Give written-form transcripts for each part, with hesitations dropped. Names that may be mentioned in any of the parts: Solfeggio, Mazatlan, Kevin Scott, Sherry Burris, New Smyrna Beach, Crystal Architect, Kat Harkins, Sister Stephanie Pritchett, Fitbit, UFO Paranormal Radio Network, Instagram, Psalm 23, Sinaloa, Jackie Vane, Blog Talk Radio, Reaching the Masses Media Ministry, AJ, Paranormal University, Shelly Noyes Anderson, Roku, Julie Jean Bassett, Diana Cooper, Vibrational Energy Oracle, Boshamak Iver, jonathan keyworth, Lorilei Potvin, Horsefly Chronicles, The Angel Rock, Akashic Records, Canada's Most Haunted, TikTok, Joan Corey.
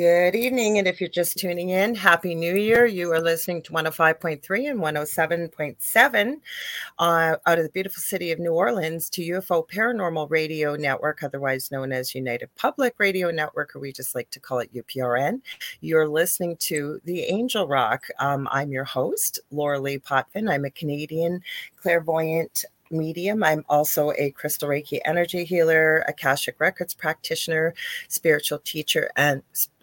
Good evening, and if you're just tuning in, Happy New Year. You are listening to 105.3 and 107.7 out of the beautiful city of New Orleans to UFO Paranormal Radio Network, otherwise known as United Public Radio Network, or we just like to call it UPRN. You're listening to The Angel Rock. I'm your host, Lorilei Potvin. I'm a Canadian clairvoyant medium. I'm also a crystal Reiki energy healer, Akashic Records practitioner, spiritual teacher, and spiritual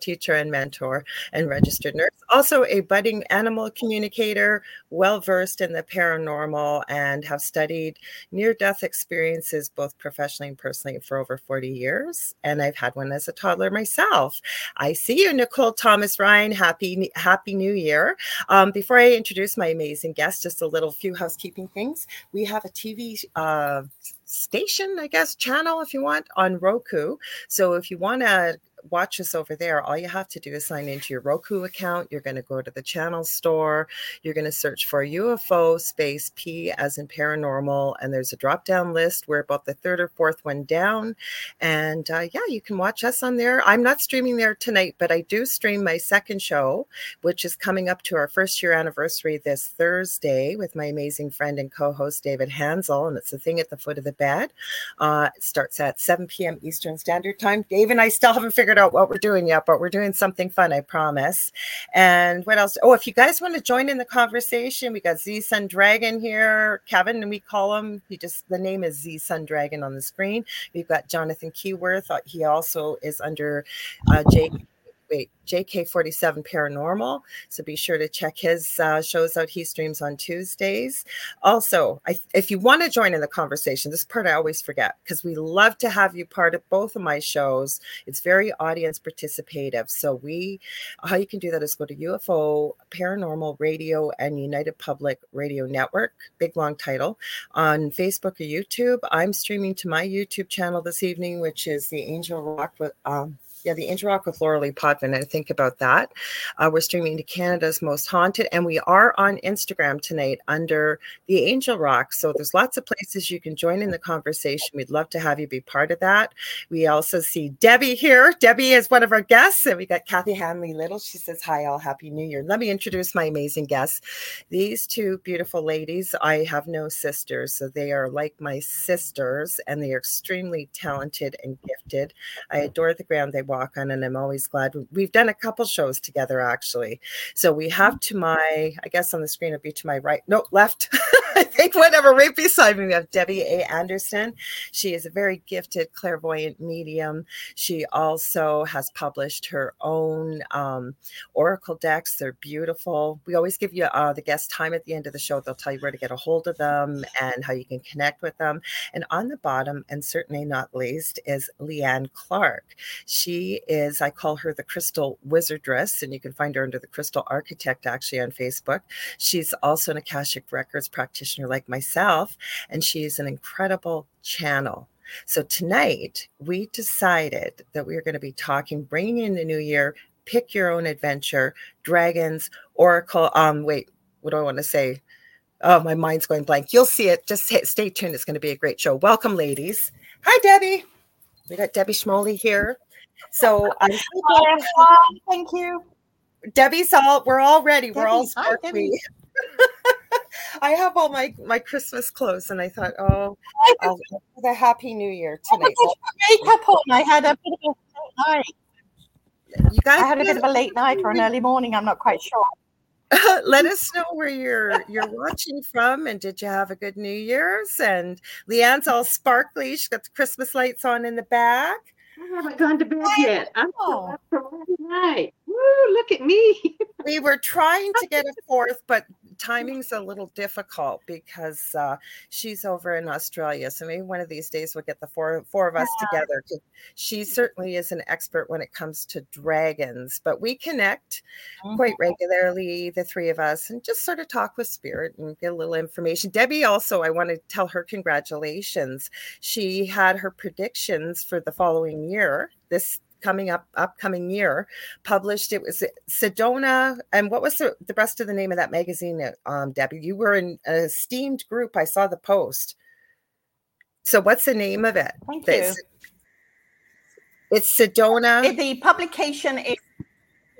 teacher and mentor and registered nurse. Also a budding animal communicator, well-versed in the paranormal, and have studied near-death experiences both professionally and personally for over 40 years. And I've had one as a toddler myself. I see you, Nicole Thomas-Ryan. Happy New Year. Before I introduce my amazing guest, just a little few housekeeping things. We have a TV station, I guess, channel, if you want, on Roku. So if you want to watch us over there, all you have to do is sign into your Roku account. You're going to go to the channel store. You're going to search for UFO space P as in paranormal, and there's a drop-down list. We're about the third or fourth one down, and you can watch us on there. I'm not streaming there tonight, but I do stream my second show, which is coming up to our first year anniversary this Thursday with my amazing friend and co-host David Hansel, and it's The Thing at the Foot of the Bed. It starts at 7 p.m. Eastern Standard Time. Dave and I still haven't figured out what we're doing yet, but we're doing something fun, I promise. And what else? Oh, if you guys want to join in the conversation, we got Z Sun Dragon here, Kevin, and we call him. The name is Z Sun Dragon on the screen. We've got Jonathan Keyworth. He also is under jk47 Paranormal, so be sure to check his shows out. He streams on Tuesdays. Also, if you want to join in the conversation, this part I always forget, because we love to have you part of both of my shows. It's very audience participative. So how you can do that is go to UFO Paranormal Radio and United Public Radio Network, big long title, on Facebook or YouTube. I'm streaming to my YouTube channel this evening, which is The Angel Rock with The Angel Rock with Lorilei Potvin. And think about that. We're streaming to Canada's Most Haunted. And we are on Instagram tonight under The Angel Rock. So there's lots of places you can join in the conversation. We'd love to have you be part of that. We also see Debbie here. Debbie is one of our guests. And we got Kathy Hanley Little. She says, hi, all. Happy New Year. Let me introduce my amazing guests. These two beautiful ladies, I have no sisters, so they are like my sisters. And they are extremely talented and gifted. I adore the ground they walk on, and I'm always glad. We've done a couple shows together, actually. So we have left. I think whatever, right beside me, we have Debbie A. Anderson. She is a very gifted clairvoyant medium. She also has published her own oracle decks. They're beautiful. We always give you the guest time at the end of the show. They'll tell you where to get a hold of them and how you can connect with them. And on the bottom, and certainly not least, is Leigh Ann Clark. She is, I call her the Crystal Wizardress, and you can find her under the Crystal Architect, actually, on Facebook. She's also an Akashic Records practitioner like myself, and she is an incredible channel. So tonight, we decided that we are going to be bringing in the new year, pick your own adventure, dragons, oracle, what do I want to say? Oh, my mind's going blank. You'll see it. Just stay tuned. It's going to be a great show. Welcome, ladies. Hi, Debbie. We got Debbie Schmoley here. So thank you. Debbie's we're all ready. Debbie, we're all sparkly. I have all my Christmas clothes, and I thought, I'll have the Happy New Year tonight. I put makeup on. I had a bit of a late night. Late night or an early morning. I'm not quite sure. Let us know where you're watching from, and did you have a good New Year's? And Leanne's all sparkly. She's got the Christmas lights on in the back. I haven't gone to bed yet. I'm still up for one night. Woo, look at me. We were trying to get a fourth, but timing's a little difficult because she's over in Australia. So maybe one of these days we'll get the four of us together. She certainly is an expert when it comes to dragons, but we connect quite regularly, the three of us, and just sort of talk with spirit and get a little information. Debbie also, I want to tell her congratulations. She had her predictions for the following year, this upcoming year, published. It was Sedona, and what was the rest of the name of that magazine? Debbie, you were in an esteemed group. I saw the post. So what's the name of it? Thank you. It's Sedona. The publication is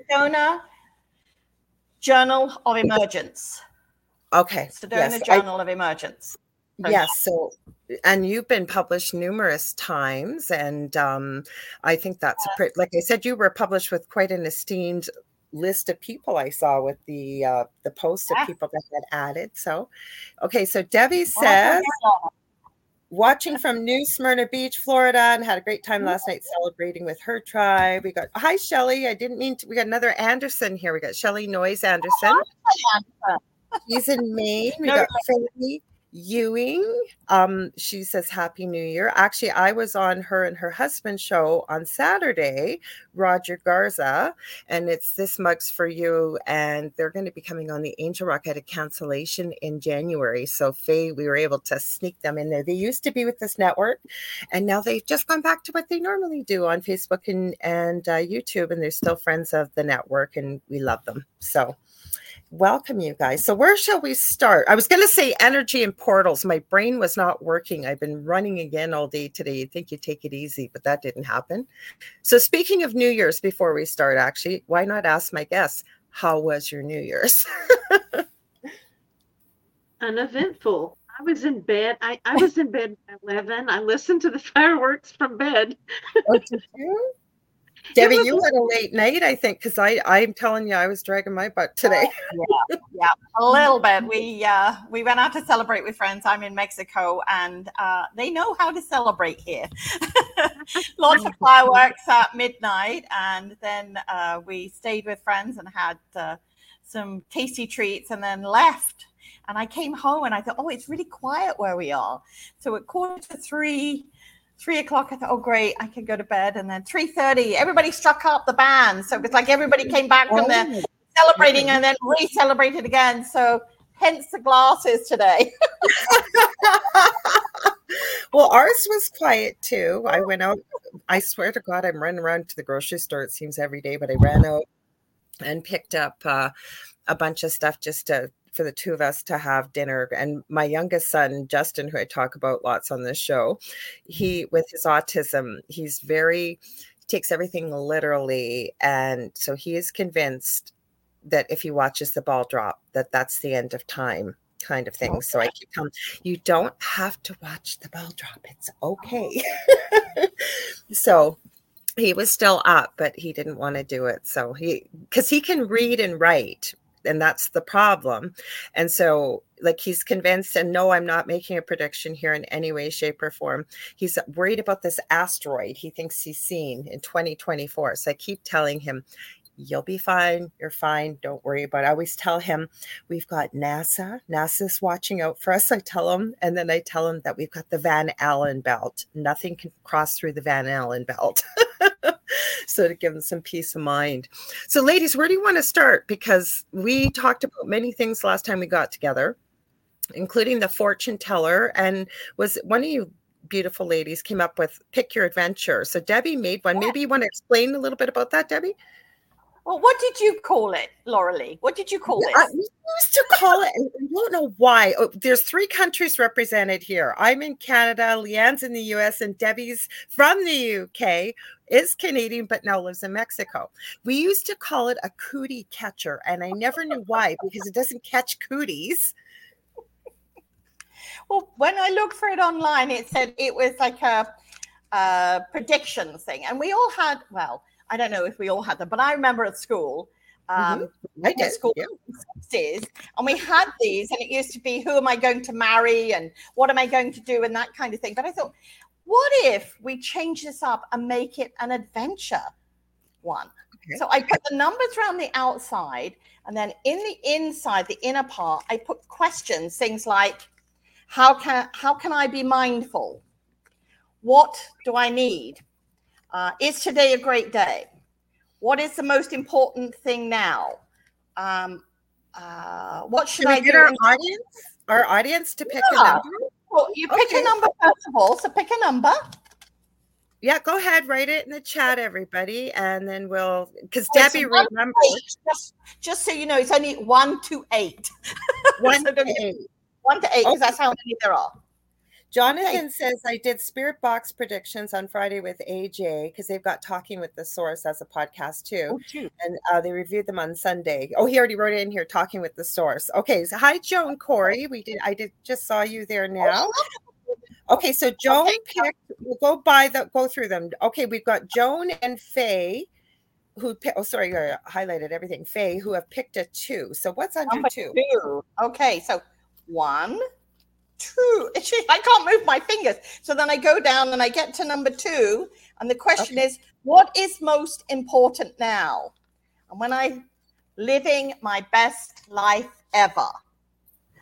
Sedona Journal of Emergence. Okay. Sedona Journal of Emergence. Okay. Yes. So, and you've been published numerous times, and I think that's a pretty, like I said, you were published with quite an esteemed list of people. I saw with the post of people that had added. So, okay. So Debbie says, watching from New Smyrna Beach, Florida, and had a great time last night celebrating with her tribe. We got, hi Shelly. I didn't mean to. We got another Anderson here. We got Shelly Noyes Anderson. She's in Maine. We got Faye. Ewing, she says happy new year. Actually, I was on her and her husband's show on Saturday, Roger Garza, and it's This Mug's for You, and they're going to be coming on the Angel Rock at a cancellation in January. So Faye, we were able to sneak them in there. They used to be with this network, and now they've just gone back to what they normally do on Facebook and YouTube, and they're still friends of the network, and we love them. So welcome, you guys. So where shall we start? I was going to say energy and portals. My brain was not working. I've been running again all day today. You'd think you'd take it easy, but that didn't happen. So speaking of New Year's, before we start, actually, why not ask my guests, how was your New Year's? Uneventful. I was in bed. I was in bed at 11. I listened to the fireworks from bed. Oh, did you? Debbie, you had a late night, I think, because I'm telling you, I was dragging my butt today. Yeah, a little bit. We went out to celebrate with friends. I'm in Mexico, and they know how to celebrate here. Lots of fireworks at midnight, and then we stayed with friends and had some tasty treats, and then left. And I came home, and I thought, oh, it's really quiet where we are. So at 2:45. 3 o'clock, I thought, oh, great, I can go to bed. And then 3:30, everybody struck up the band. So it was like everybody came back from there celebrating and then re-celebrated again. So hence the glasses today. Well, ours was quiet too. I went out. I swear to God, I'm running around to the grocery store. It seems every day, but I ran out and picked up a bunch of stuff just to, for the two of us to have dinner. And my youngest son, Justin, who I talk about lots on this show, he, with his autism, he's very, takes everything literally. And so he is convinced that if he watches the ball drop, that that's the end of time kind of thing. So I keep telling him, you don't have to watch the ball drop. It's okay. So he was still up, but he didn't want to do it. So he, because he can read and write, and that's the problem. And so, like, he's convinced, and no, I'm not making a prediction here in any way, shape, or form. He's worried about this asteroid he thinks he's seen in 2024. So I keep telling him, you'll be fine. You're fine. Don't worry about it. I always tell him we've got NASA. NASA's watching out for us. I tell him, and then I tell him that we've got the Van Allen belt. Nothing can cross through the Van Allen belt. So to give them some peace of mind. So ladies, where do you want to start? Because we talked about many things last time we got together, including the fortune teller. And was one of you beautiful ladies came up with pick your adventure. So Debbie made one. Maybe you want to explain a little bit about that, Debbie? Well, what did you call it, Lorilei? What did you call it? We used to call it, and I don't know why. Oh, there's three countries represented here. I'm in Canada, Leigh Ann's in the US, and Debbie's from the UK, is Canadian, but now lives in Mexico. We used to call it a cootie catcher, and I never knew why, because it doesn't catch cooties. Well, when I looked for it online, it said it was like a prediction thing. And we all had, well, I don't know if we all had them, but I remember at school, I did, at school in the 60s, and we had these, and it used to be, who am I going to marry and what am I going to do and that kind of thing. But I thought, what if we change this up and make it an adventure one? Okay. So I put the numbers around the outside, and then in the inside, the inner part, I put questions, things like, how can I be mindful? What do I need? Is today a great day? What is the most important thing now? What should I do? Our audience to pick a number? Well, you pick a number first of all. So pick a number. Yeah, go ahead. Write it in the chat, everybody. And then we'll, because Debbie remembers. Just so you know, it's only 1 to 8. 1 to 8. 1 to 8, because that's how many there are. Jonathan says, I did spirit box predictions on Friday with AJ because they've got Talking with the Source as a podcast too. Oh, shoot. And they reviewed them on Sunday. Oh, he already wrote it in here, Talking with the Source. Okay. So, hi, Joan Corey. I just saw you there now. Okay. So Joan picked, we'll go through them. Okay. We've got Joan and Faye I highlighted everything. Faye, who have picked a 2. So what's under 2? Okay. So 1, 2. I can't move my fingers. So then I go down and I get to number 2. And the question is, what is most important now? And when I'm living my best life ever.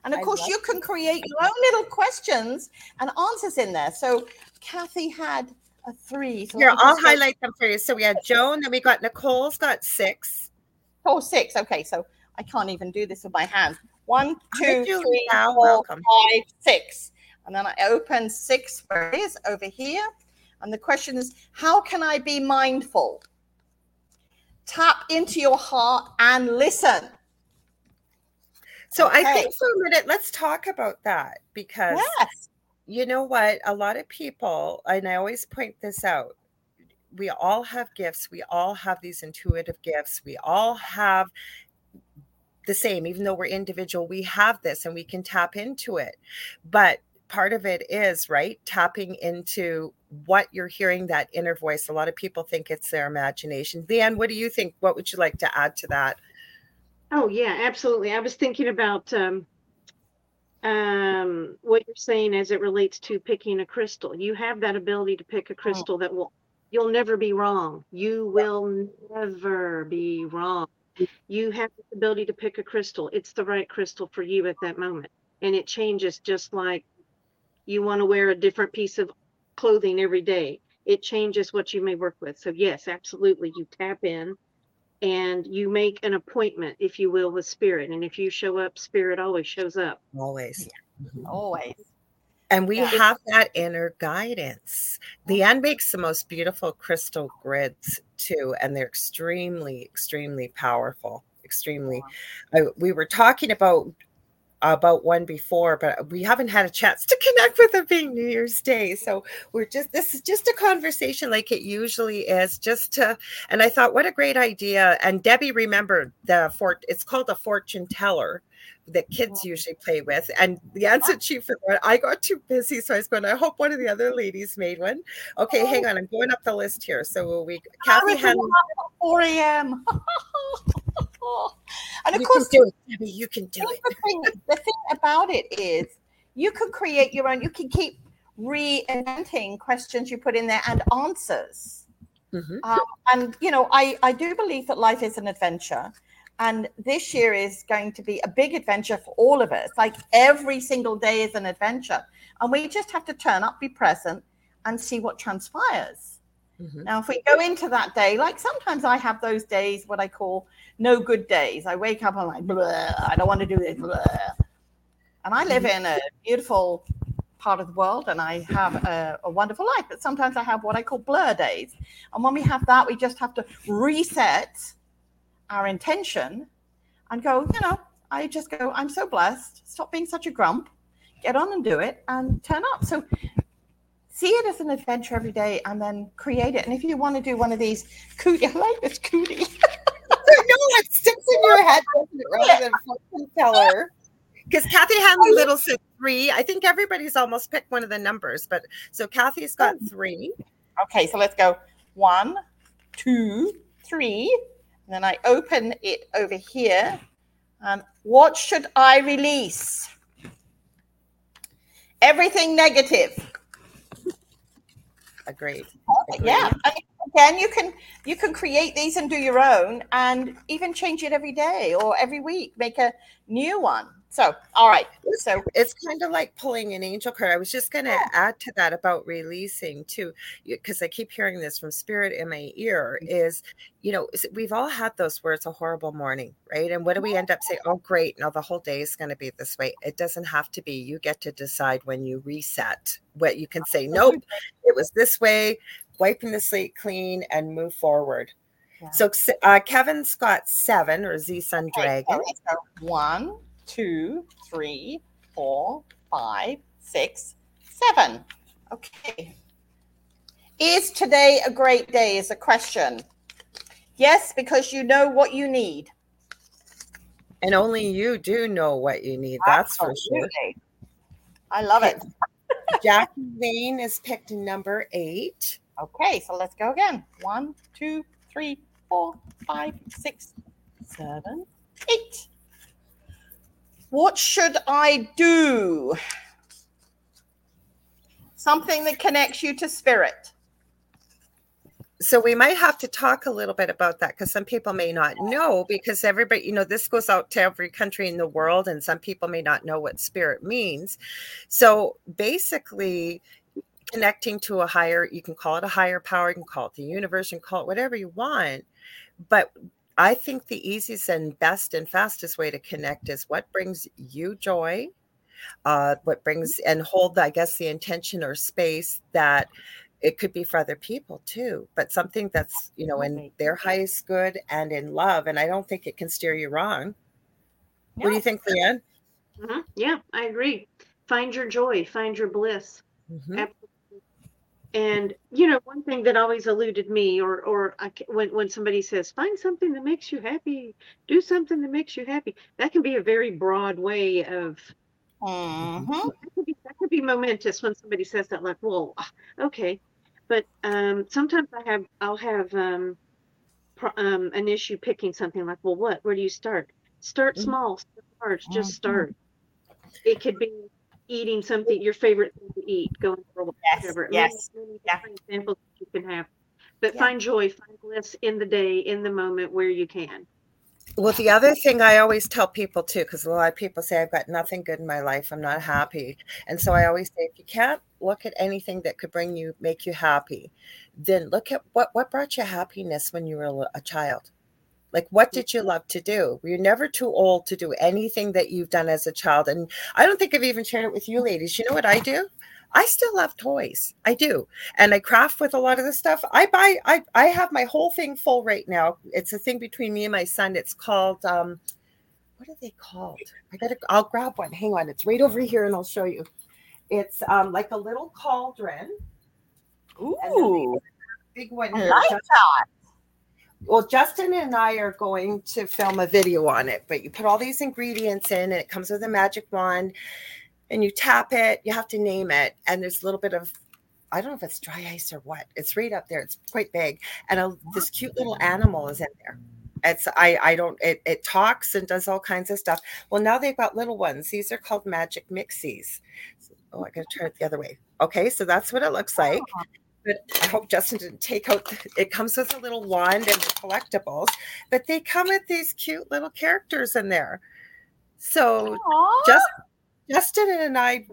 And of course, you can create your own little questions and answers in there. So Kathy had a 3. So I'll highlight them for you. So we had Joan, then we got Nicole's got 6. Oh, 6. Okay. So I can't even do this with my hands. 1, 2, 3, 4, 5, 6. And then I open 6 areas over here. And the question is, how can I be mindful? Tap into your heart and listen. So I think for a minute, let's talk about that because you know what? A lot of people, and I always point this out, we all have gifts. We all have these intuitive gifts. We all have the same, even though we're individual, we have this and we can tap into it. But part of it is, right, tapping into what you're hearing, that inner voice. A lot of people think it's their imagination. Leigh Ann, what do you think? What would you like to add to that? Oh, yeah, absolutely. I was thinking about what you're saying as it relates to picking a crystal. You have that ability to pick a crystal that you'll never be wrong. You will never be wrong. You have the ability to pick a crystal. It's the right crystal for you at that moment. And it changes just like you want to wear a different piece of clothing every day. It changes what you may work with. So, yes, absolutely. You tap in and you make an appointment, if you will, with spirit. And if you show up, spirit always shows up. Always. Yeah. Mm-hmm. Always. And we have that inner guidance. Leigh Ann makes the most beautiful crystal grids too, and they're extremely, extremely powerful. Extremely. We were talking about one before, but we haven't had a chance to connect with it being New Year's Day. So this is just a conversation like it usually is, and I thought, what a great idea. And Debbie remembered it's called a fortune teller that kids usually play with. And the answer chief, I got too busy. So I was going, I hope one of the other ladies made one. Okay. Hang on. I'm going up the list here. So Kathy had 4 a.m. And of course, you can do it. The thing about it is you can create your own. You can keep reinventing questions you put in there and answers. Mm-hmm. And, you know, I do believe that life is an adventure. And this year is going to be a big adventure for all of us. Like every single day is an adventure. And we just have to turn up, be present, and see what transpires. Mm-hmm. Now, if we go into that day, like sometimes I have those days, what I call no good days. I wake up and I'm like, blah, I don't want to do this. Blah. And I live in a beautiful part of the world and I have a wonderful life. But sometimes I have what I call blur days. And when we have that, we just have to reset our intention and go, you know, I just go, I'm so blessed. Stop being such a grump. Get on and do it and turn up. So see it as an adventure every day and then create it. And if you want to do one of these cootie, I like this cootie. No, it sticks in your head, doesn't it? Rather than fortune teller. Because Kathy Hanley Little said 3. I think everybody's almost picked one of the numbers. But so Kathy's got 3. Okay, so let's go 1, 2, 3. And then I open it over here. And what should I release? Everything negative. Agreed. Yeah. And again, you can create these and do your own, and even change it every day or every week. Make a new one. So, all right. So it's kind of like pulling an angel card. I was just going to add to that about releasing too, because I keep hearing this from spirit in my ear is, you know, we've all had those where it's a horrible morning, right? And what do we end up saying? Oh, great. Now the whole day is going to be this way. It doesn't have to be. You get to decide when you reset what you can say. Nope, it was this way, wiping the slate clean and move forward. Yeah. So Kevin Scott 7 or z sun dragon. So 1. 2, 3, 4, 5, 6, 7. Okay. Is today a great day is a question. Yes, because you know what you need. And only you do know what you need. That's absolutely. For sure. I love it. Jackie Vane is picked number 8. Okay, so let's go again. 1, 2, 3, 4, 5, 6, 7, 8. What should I do? Something that connects you to spirit. So we might have to talk a little bit about that, because some people may not know, because everybody, you know, this goes out to every country in the world, and some people may not know what spirit means. So basically, connecting to a higher, you can call it a higher power, you can call it the universe, you can call it whatever you want. But I think the easiest and best and fastest way to connect is what brings you joy, what brings, and hold, I guess, the intention or space that it could be for other people too, but something that's, you know, in their highest good and in love. And I don't think it can steer you wrong. No. What do you think, Leigh Ann? Mm-hmm. Yeah, I agree. Find your joy, find your bliss. Mm-hmm. Absolutely. And, you know, one thing that always eluded me, when somebody says, find something that makes you happy, do something that makes you happy. That can be a very broad way of, mm-hmm. that could be momentous when somebody says that, like, whoa, okay. But sometimes I'll have an issue picking something, like, well, what? Where do you start? Start small, start large, just start. It could be eating something, your favorite thing to eat, going for whatever. Yes. Many examples that you can have. But find joy, find bliss in the day, in the moment where you can. Well, the other thing I always tell people too, because a lot of people say, I've got nothing good in my life, I'm not happy. And so I always say, if you can't look at anything that could make you happy, then look at what brought you happiness when you were a child. Like, what did you love to do? You're never too old to do anything that you've done as a child. And I don't think I've even shared it with you ladies. You know what I do? I still love toys. I do. And I craft with a lot of the stuff. I have my whole thing full right now. It's a thing between me and my son. It's called, what are they called? I'll grab one. Hang on. It's right over here and I'll show you. It's like a little cauldron. Ooh. Big one. I like that. Well, Justin and I are going to film a video on it, but you put all these ingredients in and it comes with a magic wand. And you tap it, you have to name it. And there's a little bit of, I don't know if it's dry ice or what. It's right up there. It's quite big. And this cute little animal is in there. It's, it talks and does all kinds of stuff. Well, now they've got little ones. These are called magic mixies. So, I got to turn it the other way. Okay. So that's what it looks like. But I hope Justin didn't take out, it comes with a little wand and collectibles, but they come with these cute little characters in there. So Justin and I,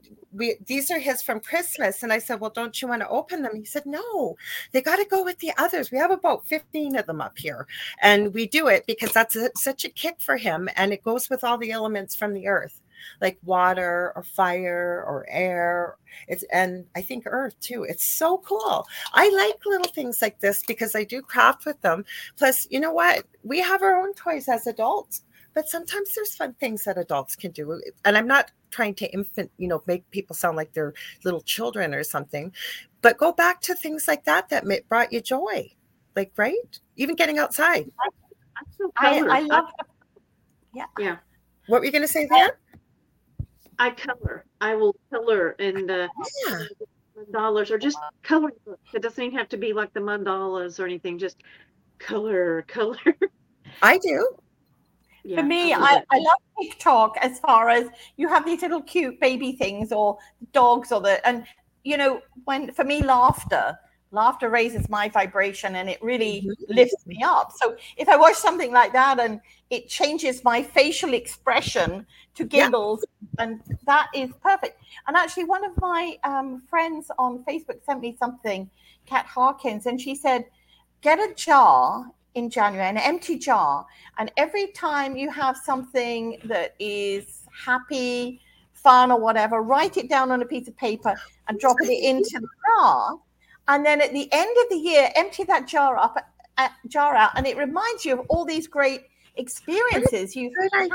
these are his from Christmas. And I said, well, don't you want to open them? He said, no, they got to go with the others. We have about 15 of them up here. And we do it because that's such a kick for him. And it goes with all the elements from the earth, like water or fire or air. And I think earth too. It's so cool. I like little things like this because I do craft with them. Plus, you know what? We have our own toys as adults. But sometimes there's fun things that adults can do. And I'm not trying to make people sound like they're little children or something. But go back to things like that brought you joy. Like, right? Even getting outside. I love that. Yeah. What were you going to say there? I color. I will color and mandalas, or just coloring books. It doesn't even have to be like the mandalas or anything. Just color. I do. Yeah, for me, I love TikTok as far as you have these little cute baby things or dogs and you know, when for me, laughter raises my vibration and it really lifts me up. So if I watch something like that and it changes my facial expression to giggles, and that is perfect. And actually one of my friends on Facebook sent me something, Kat Harkins, and she said, get a jar in January, an empty jar, and every time you have something that is happy, fun, or whatever, write it down on a piece of paper and drop it into the jar. And then at the end of the year, empty that jar out, and it reminds you of all these great experiences you've had.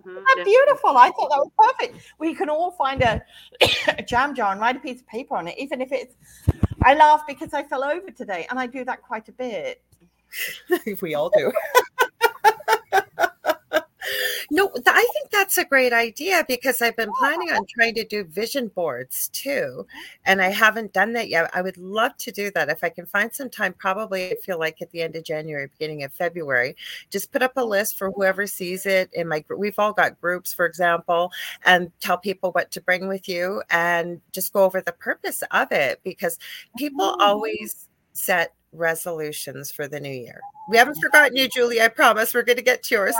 Isn't that beautiful? I thought that was perfect. We can all find a jam jar and write a piece of paper on it, even if it's. I laugh because I fell over today, and I do that quite a bit. We all do. No, I think that's a great idea because I've been planning on trying to do vision boards too, and I haven't done that yet. I would love to do that if I can find some time, probably I feel like at the end of January, beginning of February, just put up a list for whoever sees it in my group. We've all got groups, for example, and tell people what to bring with you and just go over the purpose of it because people always set resolutions for the new year. We haven't forgotten you, Julie. I promise we're going to get to yours.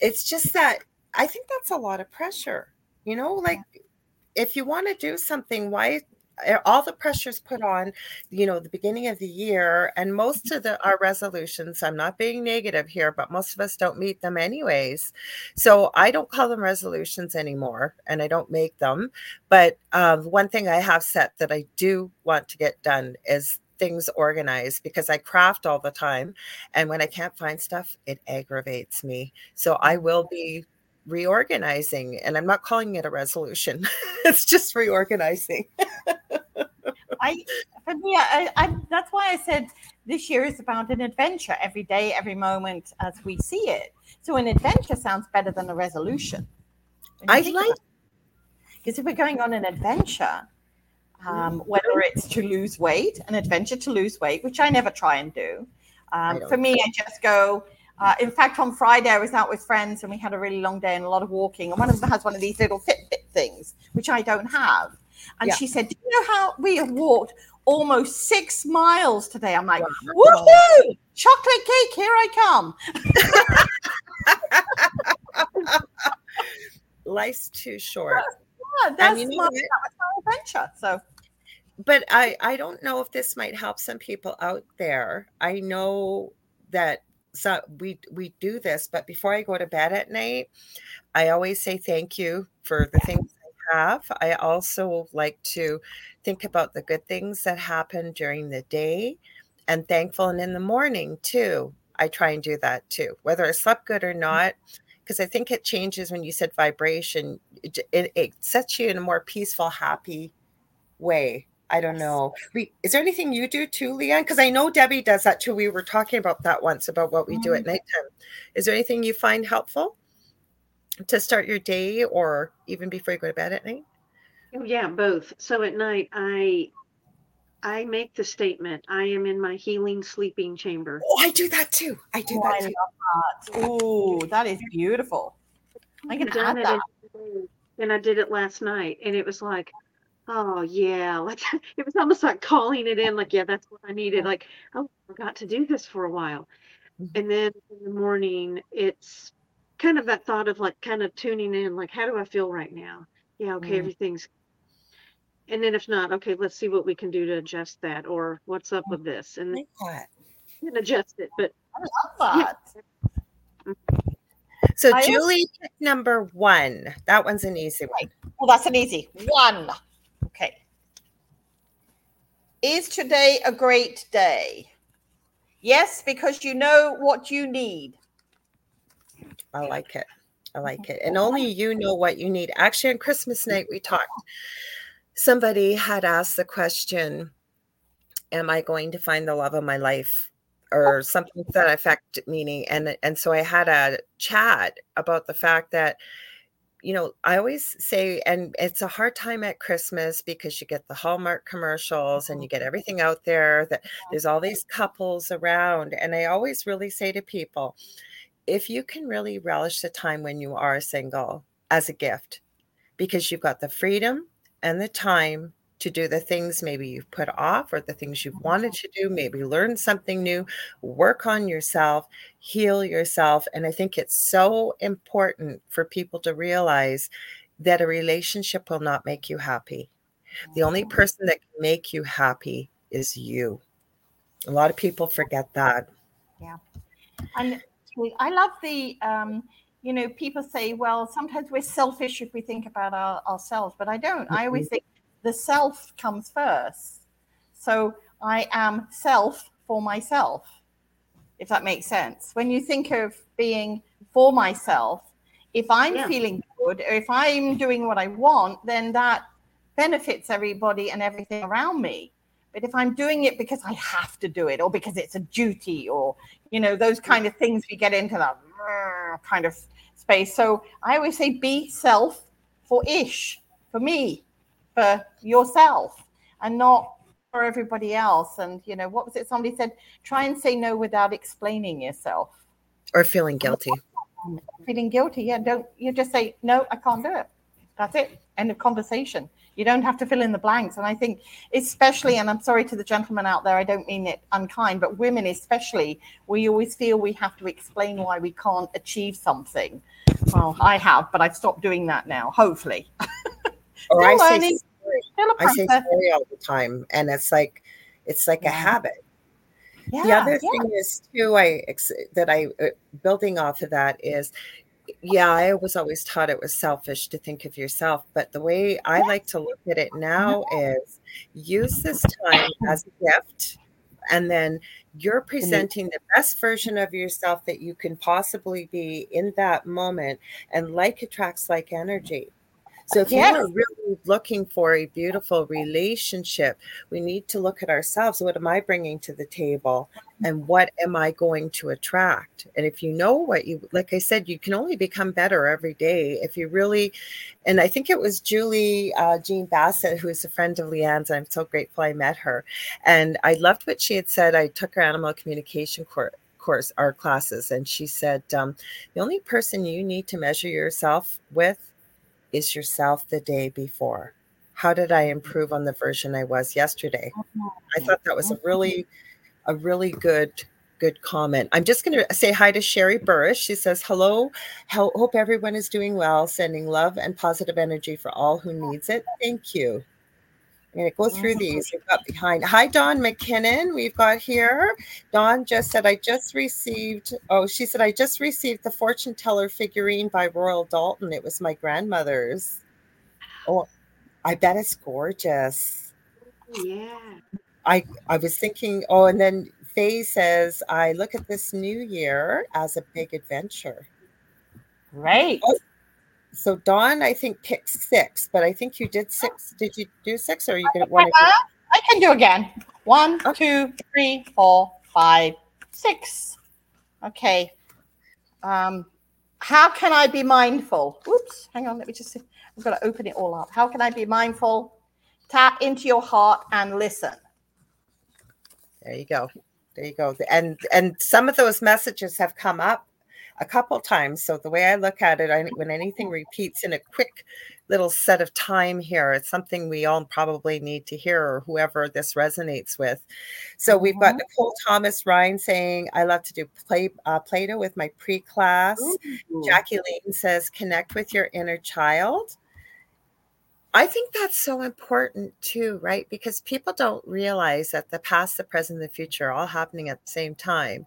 It's just that I think that's a lot of pressure. You know, like if you want to do something, why all the pressure's put on, you know, the beginning of the year and most of our resolutions, I'm not being negative here, but most of us don't meet them anyways. So I don't call them resolutions anymore and I don't make them. But one thing I have set that I do want to get done is things organized because I craft all the time. And when I can't find stuff, it aggravates me. So I will be reorganizing and I'm not calling it a resolution. It's just reorganizing. For me, that's why I said this year is about an adventure every day, every moment as we see it. So an adventure sounds better than a resolution. I like because if we're going on an adventure, whether it's to lose weight, an adventure to lose weight, which I never try and do. For me, I just go. In fact, on Friday, I was out with friends and we had a really long day and a lot of walking. And one of them has one of these little Fitbit things, which I don't have. And she said, do you know how we have walked almost 6 miles today? I'm like, woohoo, chocolate cake, here I come. Life's too short. Yeah, that's my adventure. So. But I don't know if this might help some people out there. I know that we do this, but before I go to bed at night, I always say thank you for the things I have. I also like to think about the good things that happen during the day and thankful. And in the morning, too, I try and do that, too, whether I slept good or not. Because I think it changes when you said vibration. It sets you in a more peaceful, happy way. I don't know. Is there anything you do too, Leigh Ann? Because I know Debbie does that too. We were talking about that once, about what we do at nighttime. Is there anything you find helpful to start your day or even before you go to bed at night? Oh, yeah, both. So at night, I make the statement, I am in my healing sleeping chamber. Oh, I do that too. I do that too. I love that. Oh, that is beautiful. I can add that. And I did it last night. And it was like, oh, yeah. Like it was almost like calling it in. Like, yeah, that's what I needed. Like, oh, I forgot to do this for a while. Mm-hmm. And then in the morning, it's kind of that thought of like kind of tuning in. Like, how do I feel right now? Yeah, okay, everything's. And then if not, okay, let's see what we can do to adjust that or what's up with this. And then adjust it. But I love that. So Julie, pick number one. That one's an easy one. Well, that's an easy one. Okay. Is today a great day? Yes, because you know what you need. I like it. I like it. And only you know what you need. Actually, on Christmas night, we talked. Somebody had asked the question, am I going to find the love of my life or something to that effect, meaning? And so I had a chat about the fact that, you know, I always say, and it's a hard time at Christmas because you get the Hallmark commercials and you get everything out there that there's all these couples around. And I always really say to people, if you can really relish the time when you are single as a gift, because you've got the freedom and the time to do the things maybe you've put off or the things you've wanted to do, maybe learn something new, work on yourself, heal yourself. And I think it's so important for people to realize that a relationship will not make you happy. The only person that can make you happy is you. A lot of people forget that. Yeah. And I love the... you know, people say, well, sometimes we're selfish if we think about ourselves, but I don't. I always think the self comes first. So I am self for myself, if that makes sense. When you think of being for myself, If I'm feeling good, or if I'm doing what I want, then that benefits everybody and everything around me. But if I'm doing it because I have to do it, or because it's a duty, or, you know, those kind of things, we get into that kind of space. So I always say, be self for ish, for me, for yourself, and not for everybody else. And, you know, what was it somebody said? Try and say no without explaining yourself. Or feeling guilty. Feeling guilty, yeah. Don't you just say, no, I can't do it. That's it. End of conversation. You don't have to fill in the blanks. And I think especially, and I'm sorry to the gentlemen out there, I don't mean it unkind, but women especially, we always feel we have to explain why we can't achieve something. Well, I have, but I've stopped doing that now, hopefully. Or I say sorry all the time. And it's like a habit. Yeah, the other thing is too, building off of that is, I was always taught it was selfish to think of yourself, but the way I like to look at it now is use this time as a gift, and then you're presenting the best version of yourself that you can possibly be in that moment, and like attracts like energy. So if you're really looking for a beautiful relationship, we need to look at ourselves. What am I bringing to the table, and what am I going to attract? And if you know what you, like I said, you can only become better every day if you really, and I think it was Julie Jean Bassett, who is a friend of Leigh Ann's, and I'm so grateful I met her. And I loved what she had said. I took her animal communication course, our classes, and she said, the only person you need to measure yourself with is yourself the day before. How did I improve on the version I was yesterday? I thought that was a really good comment. I'm just going to say hi to Sherry Burris. She says, hello, hope everyone is doing well, sending love and positive energy for all who needs it. Thank you. I'm going to go through these. We've got behind. Hi, Dawn McKinnon. We've got here. Dawn just said, she said, I just received the fortune teller figurine by Royal Dalton. It was my grandmother's. Oh, I bet it's gorgeous. Yeah. I was thinking, and then Faye says, I look at this new year as a big adventure. Right. Oh. So Dawn, I think picked 6, but I think you did 6. Did you do 6, or you didn't want to? I can do again. 1, 2, 3, 4, 5, 6. Okay. How can I be mindful? Oops, hang on. Let me just see. I've got to open it all up. How can I be mindful? Tap into your heart and listen. There you go. There you go. And some of those messages have come up a couple times. So the way I look at it, when anything repeats in a quick little set of time here, it's something we all probably need to hear, or whoever this resonates with. So we've got Nicole Thomas-Ryan saying, I love to do Play-Doh with my pre-class. Ooh. Jackie Lane says, connect with your inner child. I think that's so important too, right? Because people don't realize that the past, the present, the future are all happening at the same time.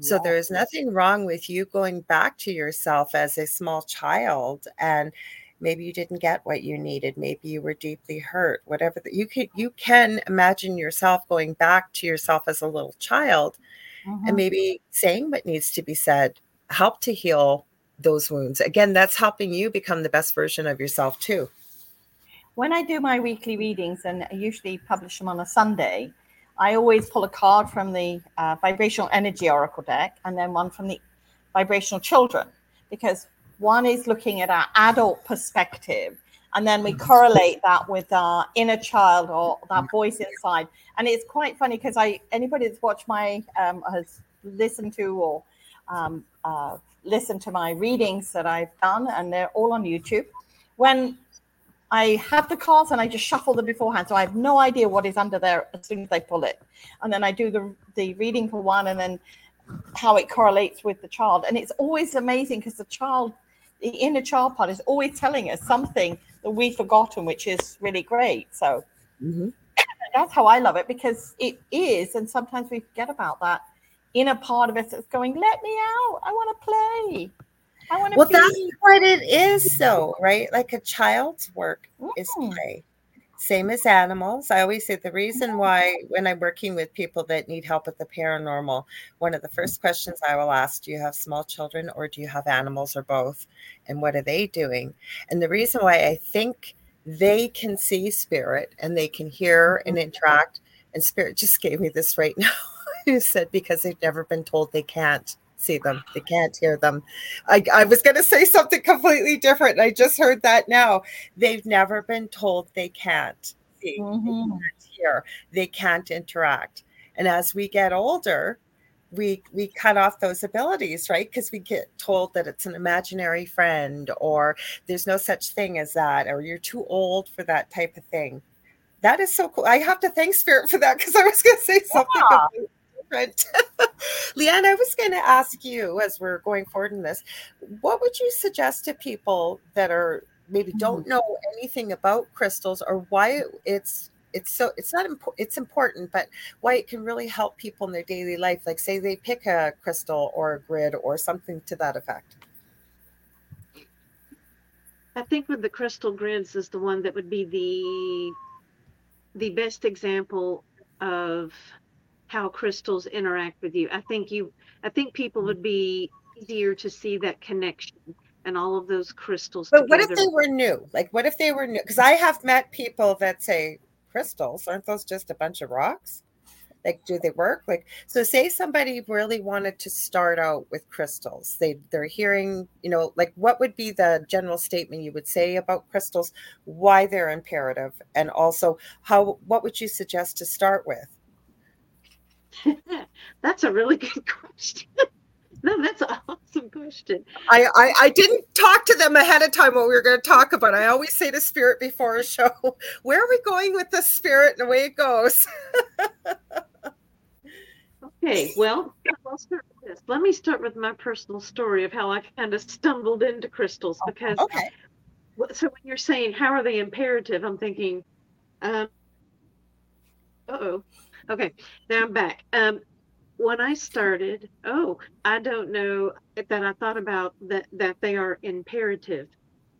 So there is nothing wrong with you going back to yourself as a small child, and maybe you didn't get what you needed. Maybe you were deeply hurt, whatever. You can imagine yourself going back to yourself as a little child and maybe saying what needs to be said, help to heal those wounds. Again, that's helping you become the best version of yourself too. When I do my weekly readings, and I usually publish them on a Sunday, I always pull a card from the Vibrational Energy Oracle deck, and then one from the Vibrational Children, because one is looking at our adult perspective, and then we correlate that with our inner child, or that voice inside. And it's quite funny, because anybody that's watched my, has listened to or listened to my readings that I've done, and they're all on YouTube, when I have the cards and I just shuffle them beforehand, so I have no idea what is under there as soon as I pull it. And then I do the reading for one, and then how it correlates with the child. And it's always amazing, because the inner child part is always telling us something that we've forgotten, which is really great. So that's how I love it, because it is. And sometimes we forget about that inner part of us that's going, let me out, I want to play. That's what it is, though, right? Like a child's work is play. Same as animals. I always say the reason why when I'm working with people that need help with the paranormal, one of the first questions I will ask, do you have small children or do you have animals or both? And what are they doing? And the reason why I think they can see spirit and they can hear and interact, and spirit just gave me this right now. You said because they've never been told they can't see them. They can't hear them. I was going to say something completely different. I just heard that now. They've never been told they can't see, they can't hear, they can't interact. And as we get older, we cut off those abilities, right? Because we get told that it's an imaginary friend, or there's no such thing as that, or you're too old for that type of thing. That is so cool. I have to thank Spirit for that because I was going to say something completely different. Leigh Ann, I was going to ask you, as we're going forward in this, what would you suggest to people that are maybe don't know anything about crystals, or why it's important, but why it can really help people in their daily life? Like say they pick a crystal or a grid or something to that effect. I think with the crystal grids is the one that would be the best example of how crystals interact with you. I think people would be easier to see that connection and all of those crystals. But together. What if they were new? Like what if they were new? Because I have met people that say, crystals, aren't those just a bunch of rocks? Like, do they work? Like, so say somebody really wanted to start out with crystals. They're hearing, like what would be the general statement you would say about crystals, why they're imperative, and also what would you suggest to start with? That's a really good question. No, that's an awesome question. I didn't talk to them ahead of time what we were going to talk about. I always say to Spirit before a show, where are we going with this, Spirit? And away it goes. Okay, well, I'll start with this. Let me start with my personal story of how I kind of stumbled into crystals. Because So when you're saying, how are they imperative? I'm thinking, Okay, now I'm back. When I started, I don't know that I thought about that they are imperative,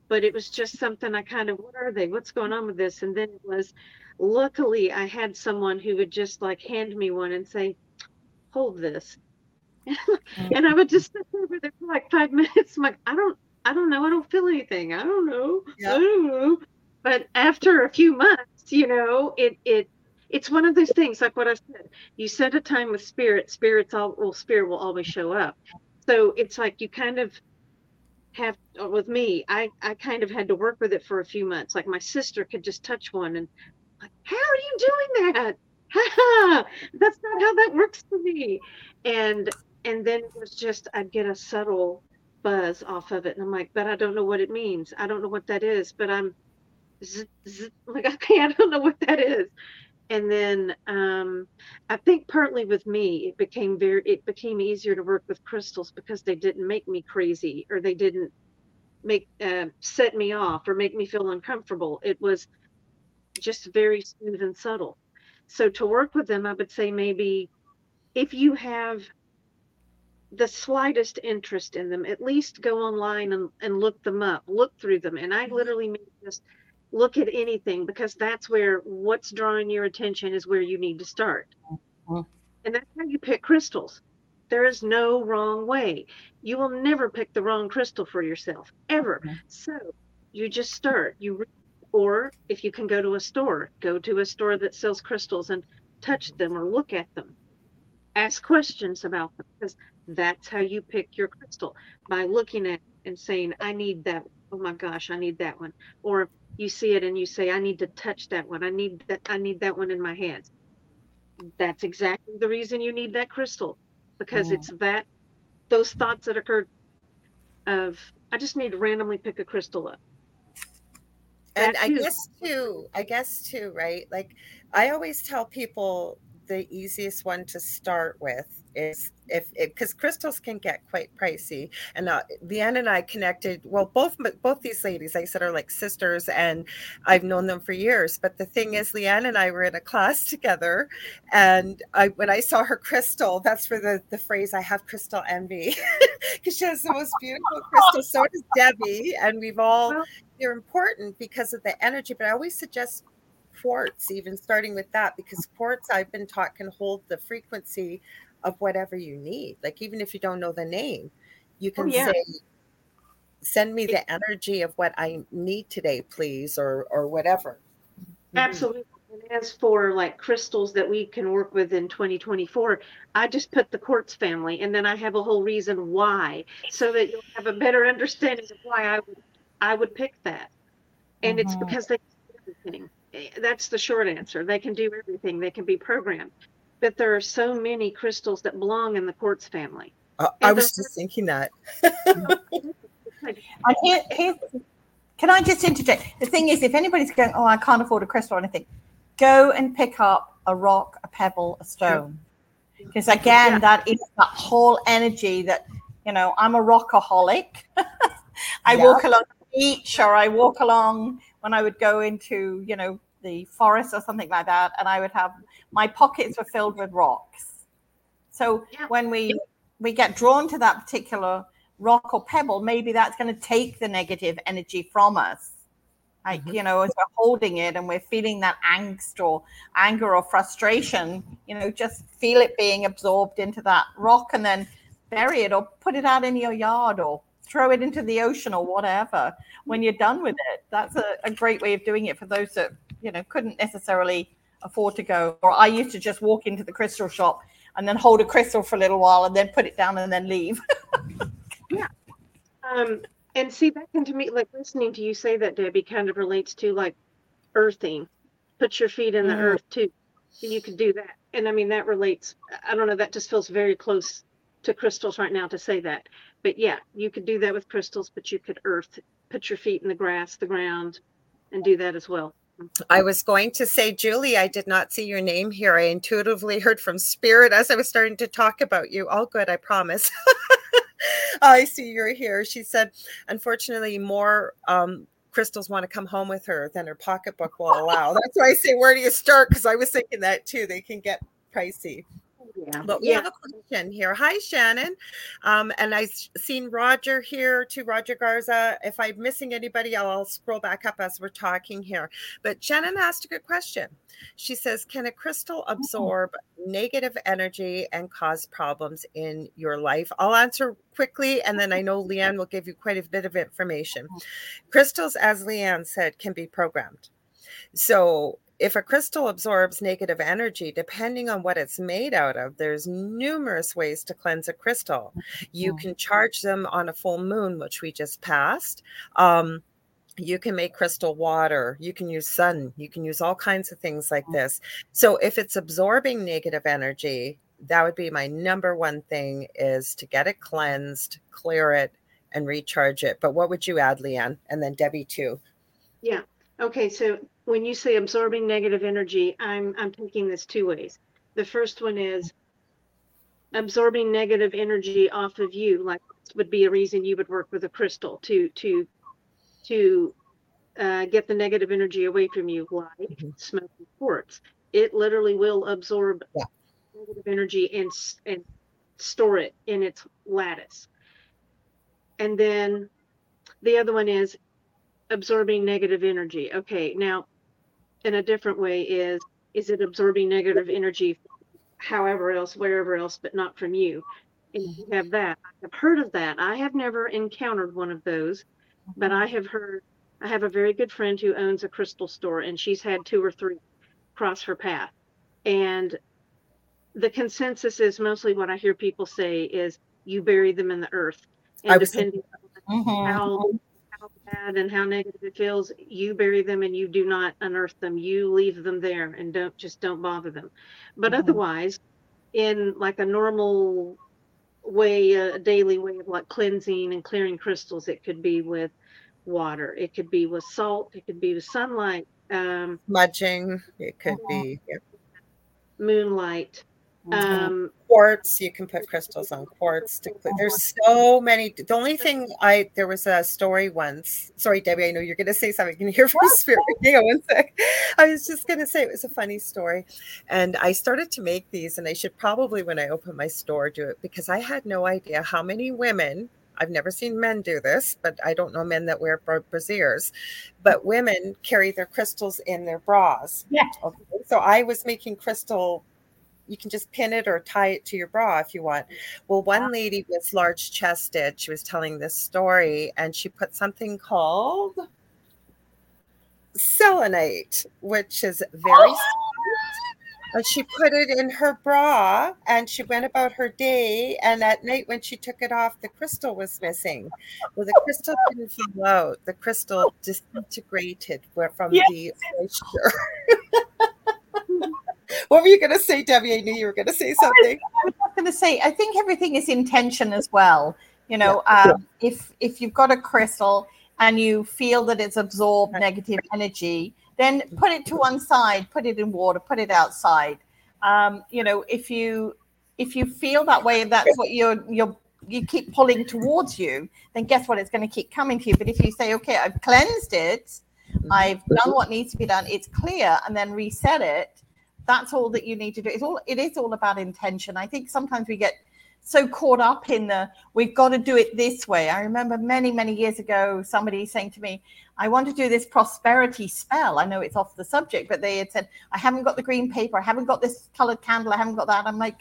but it was just something I kind of, what are they? What's going on with this? And then it was, luckily I had someone who would just like hand me one and say, hold this. And I would just sit over there for like 5 minutes. I'm like, I don't know. I don't feel anything. I don't know. Yeah. I don't know. But after a few months, it's one of those things, like what I said, you set a time with spirit will always show up. So it's like you kind of have, with me, I kind of had to work with it for a few months. Like my sister could just touch one and like, how are you doing that? That's not how that works for me. And then it was just, I'd get a subtle buzz off of it. And I'm like, but I don't know what it means. I don't know what that is, but I'm like, okay, I don't know what that is. And then I think partly with me, it became easier to work with crystals because they didn't make me crazy, or they didn't set me off or make me feel uncomfortable. It was just very smooth and subtle. So to work with them, I would say maybe if you have the slightest interest in them, at least go online and look them up, look through them. And I literally mean just look at anything, because that's where what's drawing your attention is where you need to start. And that's how you pick crystals. There is no wrong way. You will never pick the wrong crystal for yourself, ever. So you just start. Or if you can go to a store that sells crystals and touch them or look at them. Ask questions about them, because that's how you pick your crystal, by looking at it and saying, I need that. Oh my gosh, I need that one. Or you see it and you say, I need to touch that one. I need that one in my hands. That's exactly the reason you need that crystal, because it's that those thoughts that occurred of, I just need to randomly pick a crystal up. And I guess too, right? Like I always tell people the easiest one to start with is because crystals can get quite pricey. And Leigh Ann and I connected, well, both these ladies, I said, are like sisters, and I've known them for years. But the thing is, Leigh Ann and I were in a class together, and when I saw her crystal, that's where the phrase, I have crystal envy, because she has the most beautiful crystal. So does Debbie, and they're important because of the energy. But I always suggest quartz, even starting with that, because quartz, I've been taught, can hold the frequency of whatever you need. Like, even if you don't know the name, you can say, send me the energy of what I need today, please, or whatever. Absolutely. And as for like crystals that we can work with in 2024, I just put the quartz family, and then I have a whole reason why, so that you'll have a better understanding of why I would pick that. And it's because they can do everything. That's the short answer. They can do everything. They can be programmed. But there are so many crystals that belong in the quartz family. I was just thinking that. Can I just interject? The thing is, if anybody's going, oh, I can't afford a crystal or anything, go and pick up a rock, a pebble, a stone. Because again, that is that whole energy that, you know, I'm a rockaholic. I walk along the beach, or I walk along when I would go into, you know, the forest or something like that, and I would have, my pockets were filled with rocks. So when we get drawn to that particular rock or pebble, maybe that's going to take the negative energy from us. Like, you know, as we're holding it and we're feeling that angst or anger or frustration, you know, just feel it being absorbed into that rock, and then bury it or put it out in your yard or throw it into the ocean or whatever when you're done with it. That's a great way of doing it for those that, you know, couldn't necessarily afford to go. Or I used to just walk into the crystal shop and then hold a crystal for a little while and then put it down and then leave. And see, that can, to me, like listening to you say that, Debbie, kind of relates to like earthing. Put your feet in the earth too. And you could do that. And I mean, that relates. I don't know. That just feels very close to crystals right now to say that. But yeah, you could do that with crystals, but you could earth, put your feet in the grass, the ground, and do that as well. I was going to say, Julie, I did not see your name here. I intuitively heard from spirit as I was starting to talk about you. All good, I promise. I see you're here. She said, unfortunately, more crystals want to come home with her than her pocketbook will allow. That's why I say, where do you start? Because I was thinking that, too. They can get pricey. Yeah. But we have a question here. Hi, Shannon. And I've seen Roger here, too, Roger Garza. If I'm missing anybody, I'll scroll back up as we're talking here. But Shannon asked a good question. She says, can a crystal absorb negative energy and cause problems in your life? I'll answer quickly, and then I know Leigh Ann will give you quite a bit of information. Crystals, as Leigh Ann said, can be programmed. So if a crystal absorbs negative energy, depending on what it's made out of, there's numerous ways to cleanse a crystal. You can charge them on a full moon, which we just passed. You can make crystal water. You can use sun. You can use all kinds of things like this. So if it's absorbing negative energy, that would be my number one thing, is to get it cleansed, clear it, and recharge it. But what would you add, Leigh Ann? And then Debbie, too. Yeah. Okay, so when you say absorbing negative energy, I'm taking this two ways. The first one is absorbing negative energy off of you, like would be a reason you would work with a crystal to get the negative energy away from you, like smoking quartz. It literally will absorb negative energy and store it in its lattice. And then the other one is absorbing negative energy. Okay, now in a different way is it absorbing negative energy however else, wherever else, but not from you? And you have that. I've heard of that. I have never encountered one of those, but I have heard. I have a very good friend who owns a crystal store, and she's had two or three cross her path, and the consensus is mostly what I hear people say is you bury them in the earth, and depending on how bad and how negative it feels, you bury them and you do not unearth them. You leave them there and don't bother them. But otherwise, in like a normal way, a daily way of like cleansing and clearing crystals, it could be with water, it could be with salt, it could be with sunlight, smudging, it could be moonlight. Quartz, you can put crystals on quartz to clean. There's so many. The only thing there was a story once. Sorry, Debbie, I know you're going to say something. Can you hear from spirit? Hang on one sec. I was just going to say it was a funny story. And I started to make these, and I should probably, when I open my store, do it, because I had no idea how many women I've never seen men do this, but I don't know men that wear brasiers. But women carry their crystals in their bras. Yeah. Okay. So I was making crystal. You can just pin it or tie it to your bra if you want. Well, one lady was large chested. She was telling this story, and she put something called selenite, which is very sweet. And she put it in her bra, and she went about her day. And at night, when she took it off, the crystal was missing. Well, the crystal didn't fall out. The crystal disintegrated from the moisture. What were you going to say, Debbie? I knew you were going to say something. I was going to say, I think everything is intention as well. You know, if you've got a crystal and you feel that it's absorbed negative energy, then put it to one side, put it in water, put it outside. You know, if you feel that way, and that's what you keep pulling towards you, then guess what? It's going to keep coming to you. But if you say, okay, I've cleansed it, I've done what needs to be done, it's clear, and then reset it. That's all that you need to do. It is all about intention. I think sometimes we get so caught up in we've got to do it this way. I remember many, many years ago, somebody saying to me, I want to do this prosperity spell. I know it's off the subject, but they had said, I haven't got the green paper. I haven't got this colored candle. I haven't got that. I'm like,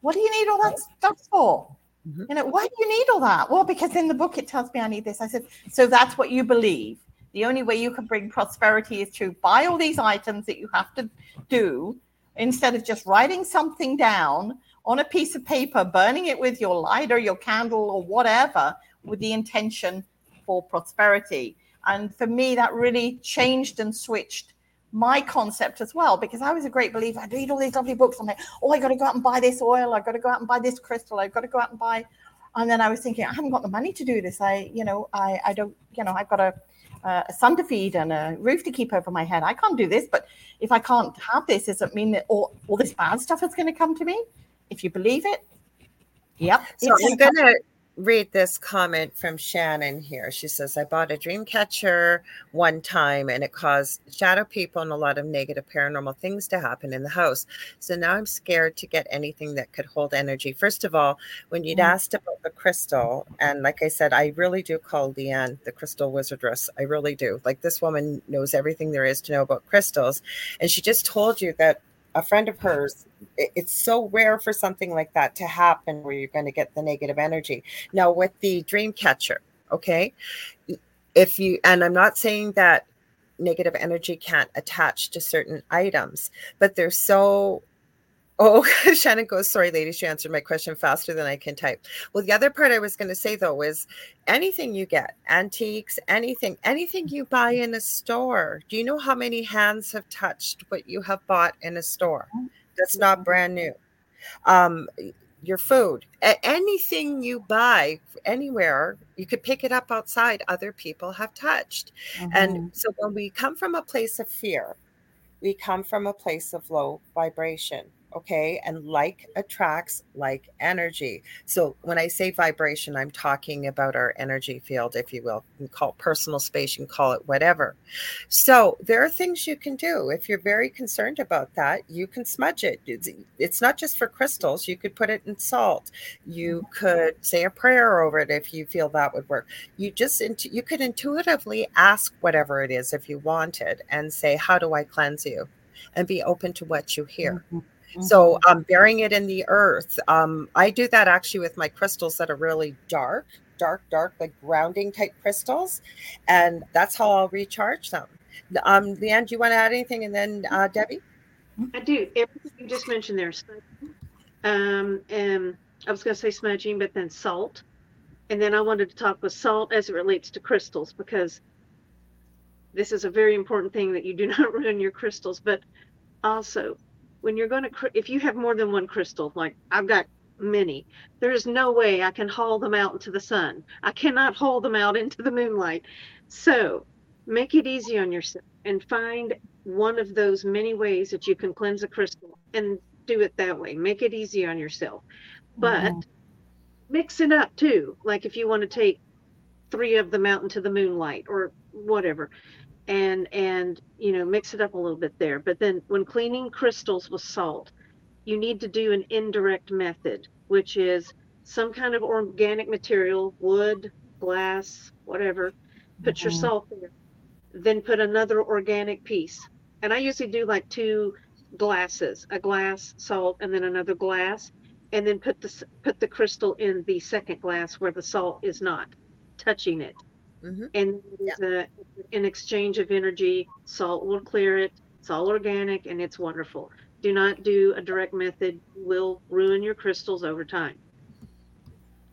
what do you need all that stuff for? Mm-hmm. You know, why do you need all that? Well, because in the book, it tells me I need this. I said, so that's what you believe. The only way you can bring prosperity is to buy all these items that you have to do instead of just writing something down on a piece of paper, burning it with your lighter, your candle, or whatever, with the intention for prosperity. And for me, that really changed and switched my concept as well, because I was a great believer. I'd read all these lovely books. I'm like, oh, I got to go out and buy this oil. I got to go out and buy this crystal. I've got to go out and buy. And then I was thinking, I haven't got the money to do this. I've got a son to feed and a roof to keep over my head. I can't do this, but if I can't have this, does it mean that all this bad stuff is going to come to me? If you believe it, so I'm going to read this comment from Shannon here. She says, I bought a dream catcher one time and it caused shadow people and a lot of negative paranormal things to happen in the house. So now I'm scared to get anything that could hold energy. First of all, when you'd asked about the crystal, and like I said, I really do call Leigh Ann the crystal wizardress. I really do. Like, this woman knows everything there is to know about crystals. And she just told you that a friend of hers, it's so rare for something like that to happen where you're going to get the negative energy. Now with the dream catcher, okay, if you, and I'm not saying that negative energy can't attach to certain items, but they're so, Shannon goes, sorry, ladies, she answered my question faster than I can type. Well, the other part I was going to say, though, is anything you get, antiques, anything you buy in a store. Do you know how many hands have touched what you have bought in a store? That's not brand new. Your food, anything you buy anywhere, you could pick it up outside. Other people have touched. Mm-hmm. And so when we come from a place of fear, we come from a place of low vibration. Okay. And like attracts like energy. So when I say vibration, I'm talking about our energy field, if you will. You can call it personal space, you can call it whatever. So there are things you can do. If you're very concerned about that, you can smudge it. It's not just for crystals. You could put it in salt. You could say a prayer over it if you feel that would work. You could intuitively ask whatever it is if you wanted and say, how do I cleanse you? And be open to what you hear. Mm-hmm. So burying it in the earth. I do that actually with my crystals that are really dark, like grounding type crystals. And that's how I'll recharge them. Leanne, do you want to add anything? And then Debbie? I do. Everything you just mentioned there. And I was going to say smudging, but then salt. And then I wanted to talk with salt as it relates to crystals, because this is a very important thing that you do not ruin your crystals. But also, when you're going to, if you have more than one crystal, like I've got many, there is no way I can haul them out into the sun. I cannot haul them out into the moonlight. So make it easy on yourself and find one of those many ways that you can cleanse a crystal and do it that way. Make it easy on yourself, but mix it up too. Like if you want to take 3 of them out into the moonlight or whatever, and you know, mix it up a little bit there. But then when cleaning crystals with salt, you need to do an indirect method, which is some kind of organic material, wood, glass, whatever. Put your salt there. Then put another organic piece. And I usually do like 2 glasses, a glass, salt, and then another glass. And then put the crystal in the second glass where the salt is not touching it. Mm-hmm. And an exchange of energy, salt will clear it. It's all organic and it's wonderful. Do not do a direct method. You will ruin your crystals over time.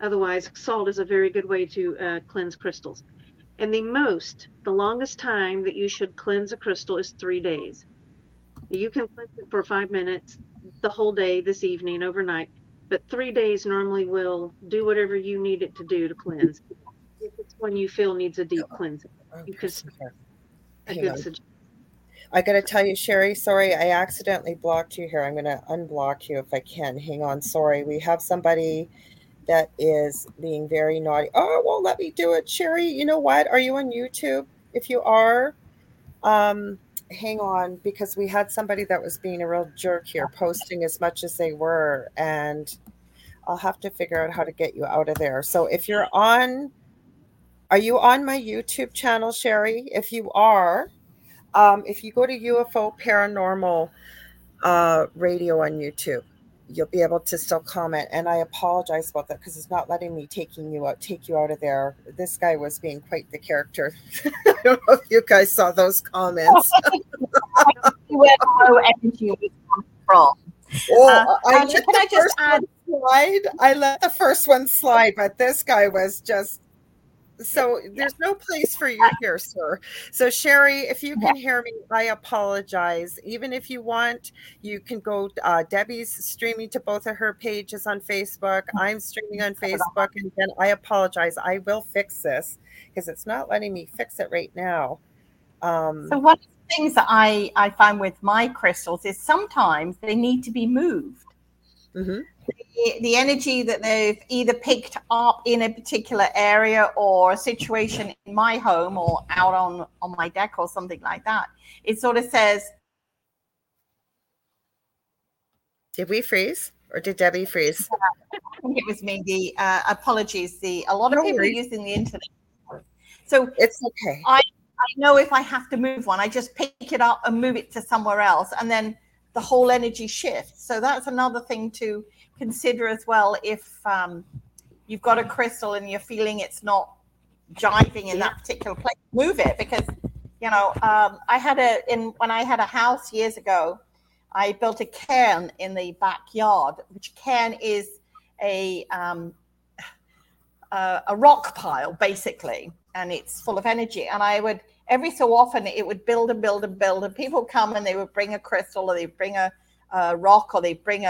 Otherwise, salt is a very good way to cleanse crystals. And the longest time that you should cleanse a crystal is 3 days. You can cleanse it for 5 minutes, the whole day, this evening, overnight. But 3 days normally will do whatever you need it to do to cleanse. If it's one you feel needs a deep cleansing. Okay. I got to tell you, Sherry, sorry, I accidentally blocked you here. I'm going to unblock you if I can. Hang on. Sorry. We have somebody that is being very naughty. Oh, well, let me do it, Sherry. You know what? Are you on YouTube? If you are, hang on, because we had somebody that was being a real jerk here, posting as much as they were, and I'll have to figure out how to get you out of there. So if you're on, are you on my YouTube channel, Sherry? If you are, if you go to UFO Paranormal Radio on YouTube, you'll be able to still comment. And I apologize about that because it's not letting me take you out of there. This guy was being quite the character. I don't know if you guys saw those comments. UFO energy was control. I let the first one slide, but this guy was just so there's no place for you here, sir. So Sherry, if you can hear me, I apologize. Even if you want, you can go. Debbie's streaming to both of her pages on Facebook. I'm streaming on Facebook. And then I apologize. I will fix this because it's not letting me fix it right now. So one of the things that I find with my crystals is sometimes they need to be moved. Mm-hmm. The energy that they've either picked up in a particular area or a situation in my home or out on my deck or something like that, it sort of says. Did we freeze or did Debbie freeze? I think it was me. The apologies. A lot of people are using the internet, so it's okay. I know if I have to move one, I just pick it up and move it to somewhere else, and then the whole energy shifts. So that's another thing to consider as well. If you've got a crystal and you're feeling it's not jiving in that particular place, move it, because when I had a house years ago, I built a cairn in the backyard, which cairn is a rock pile basically, and it's full of energy. And I would every so often it would build and build and build, and people come and they would bring a crystal or they bring a rock or they bring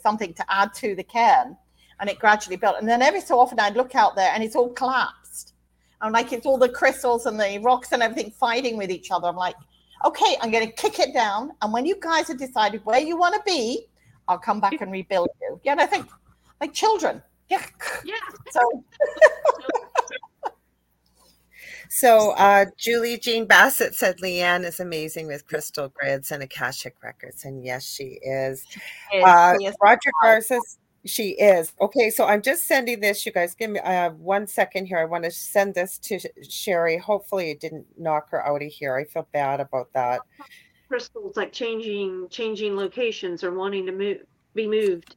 something to add to the cairn, and it gradually built. And then every so often I'd look out there and it's all collapsed. I'm like, it's all the crystals and the rocks and everything fighting with each other. I'm like, okay, I'm going to kick it down. And when you guys have decided where you want to be, I'll come back and rebuild you. Yeah, and I think like children. Yeah. Yeah. So. So Julie Jean Bassett said Leigh Ann is amazing with crystal grids and Akashic Records. And yes, she is. She is. Roger Garza, she is. Okay, so I'm just sending this. You guys, give me 1 second here. I want to send this to Sherry. Hopefully it didn't knock her out of here. I feel bad about that. Crystals like changing locations or wanting to be moved.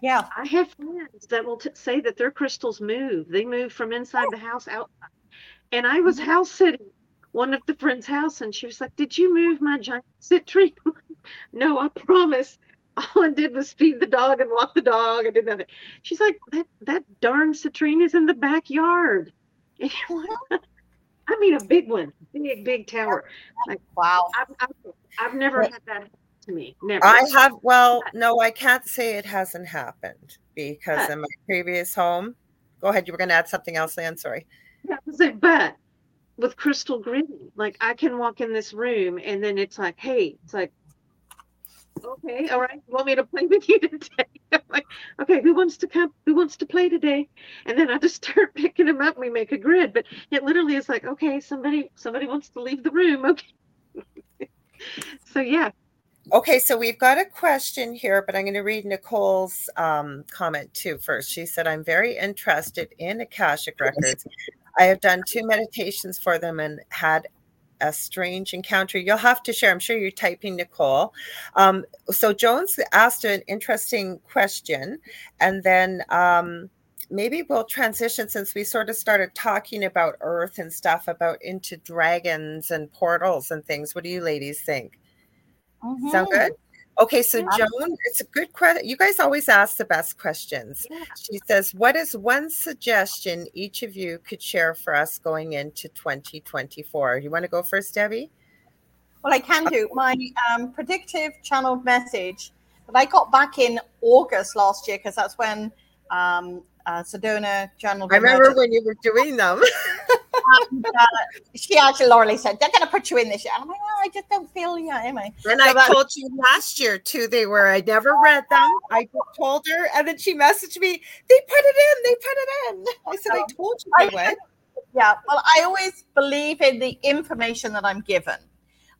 Yeah. I have friends that will say that their crystals move. They move from inside the house out. And I was house sitting one of the friend's house, and she was like, "Did you move my giant sit tree?" No, I promise. All I did was feed the dog and walk the dog. I did nothing. She's like, that darn citrine is in the backyard. I mean, a big one, big tower. Like, wow. I've never had that happen to me. Never. I have. Well, no, I can't say it hasn't happened because in my previous home. Go ahead. You were going to add something else, Leigh Ann. Sorry. But with crystal gridding, like I can walk in this room and then it's like, hey, it's like, okay, all right, you want me to play with you today? I'm like, okay, who wants to play today? And then I just start picking them up and we make a grid. But it literally is like, okay, somebody wants to leave the room. Okay. So yeah, Okay, so we've got a question here, but I'm going to read Nicole's comment too first. She said, I'm very interested in Akashic Records. I have done 2 meditations for them and had a strange encounter. You'll have to share. I'm sure you're typing, Nicole. So Jones asked an interesting question, and then maybe we'll transition, since we sort of started talking about Earth and stuff, about into dragons and portals and things. What do you ladies think? Mm-hmm. Sound good? Okay, so Joan, it's a good question. You guys always ask the best questions. Yeah. She says, what is one suggestion each of you could share for us going into 2024? You want to go first, Debbie? Well, I can do. My predictive channeled message that I got back in August last year, because that's when Sedona Journal of Emergence. I remember when you were doing them. And, she actually, Lorilei said, they're going to put you in this year. And I'm like, oh, I just don't feel, am I? And so I told you last year, too, they were. I never read them. I told her. And then she messaged me, they put it in. They put it in. I said, I told you they would. Yeah. Well, I always believe in the information that I'm given.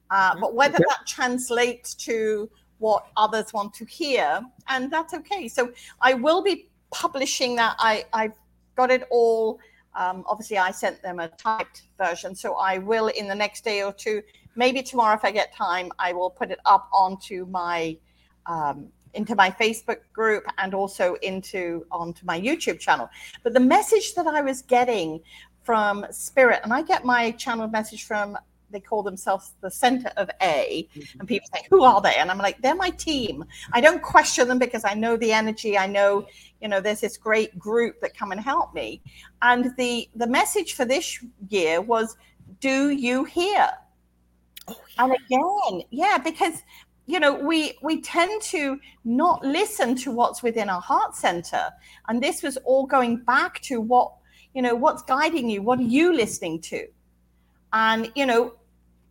But whether that translates to what others want to hear, and that's okay. So I will be publishing that. I've got it all. Obviously, I sent them a typed version, so I will in the next day or two, maybe tomorrow if I get time, I will put it up onto my into my Facebook group and also onto my YouTube channel. But the message that I was getting from Spirit, and I get my channeled message from, they call themselves the Center of A, and people say, who are they? And I'm like, they're my team. I don't question them because I know the energy. I know, there's this great group that come and help me. And the message for this year was, do you hear? Oh, yeah. And again, because, we tend to not listen to what's within our heart center. And this was all going back to what, what's guiding you? What are you listening to? And,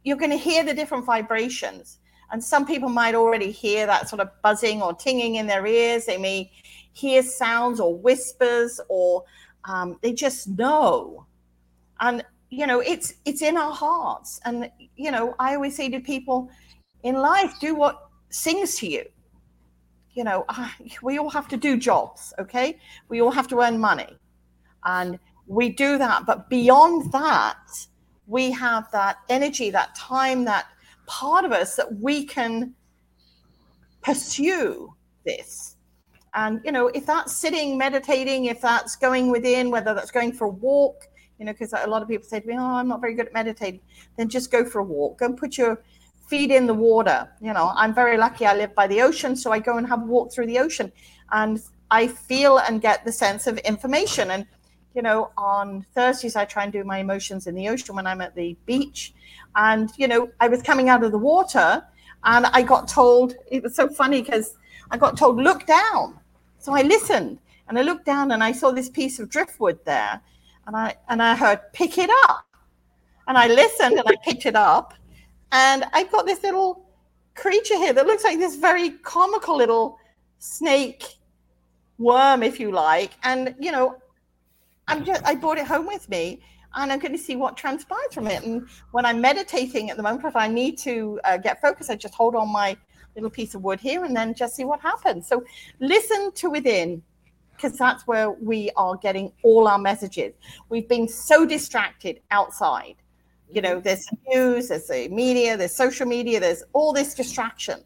you're going to hear the different vibrations. And some people might already hear that sort of buzzing or tinging in their ears. They may hear sounds or whispers, or they just know. And, it's in our hearts. And, I always say to people in life, do what sings to you. We all have to do jobs, okay? We all have to earn money. And we do that. But beyond that, we have that energy, that time, that part of us that we can pursue this. And, if that's sitting, meditating, if that's going within, whether that's going for a walk, because a lot of people say to me, oh, I'm not very good at meditating, then just go for a walk. Go and put your feet in the water. I'm very lucky. I live by the ocean, so I go and have a walk through the ocean. And I feel and get the sense of information. And on Thursdays, I try and do my emotions in the ocean when I'm at the beach. And, I was coming out of the water and I got told, it was so funny because I got told, look down. So I listened and I looked down and I saw this piece of driftwood there. And I heard, pick it up. And I listened and I picked it up. And I got this little creature here that looks like this very comical little snake worm, if you like. And, I brought it home with me, and I'm going to see what transpires from it. And when I'm meditating at the moment, if I need to get focused, I just hold on my little piece of wood here and then just see what happens. So listen to within, because that's where we are getting all our messages. We've been so distracted outside. There's news, there's the media, there's social media, there's all this distraction.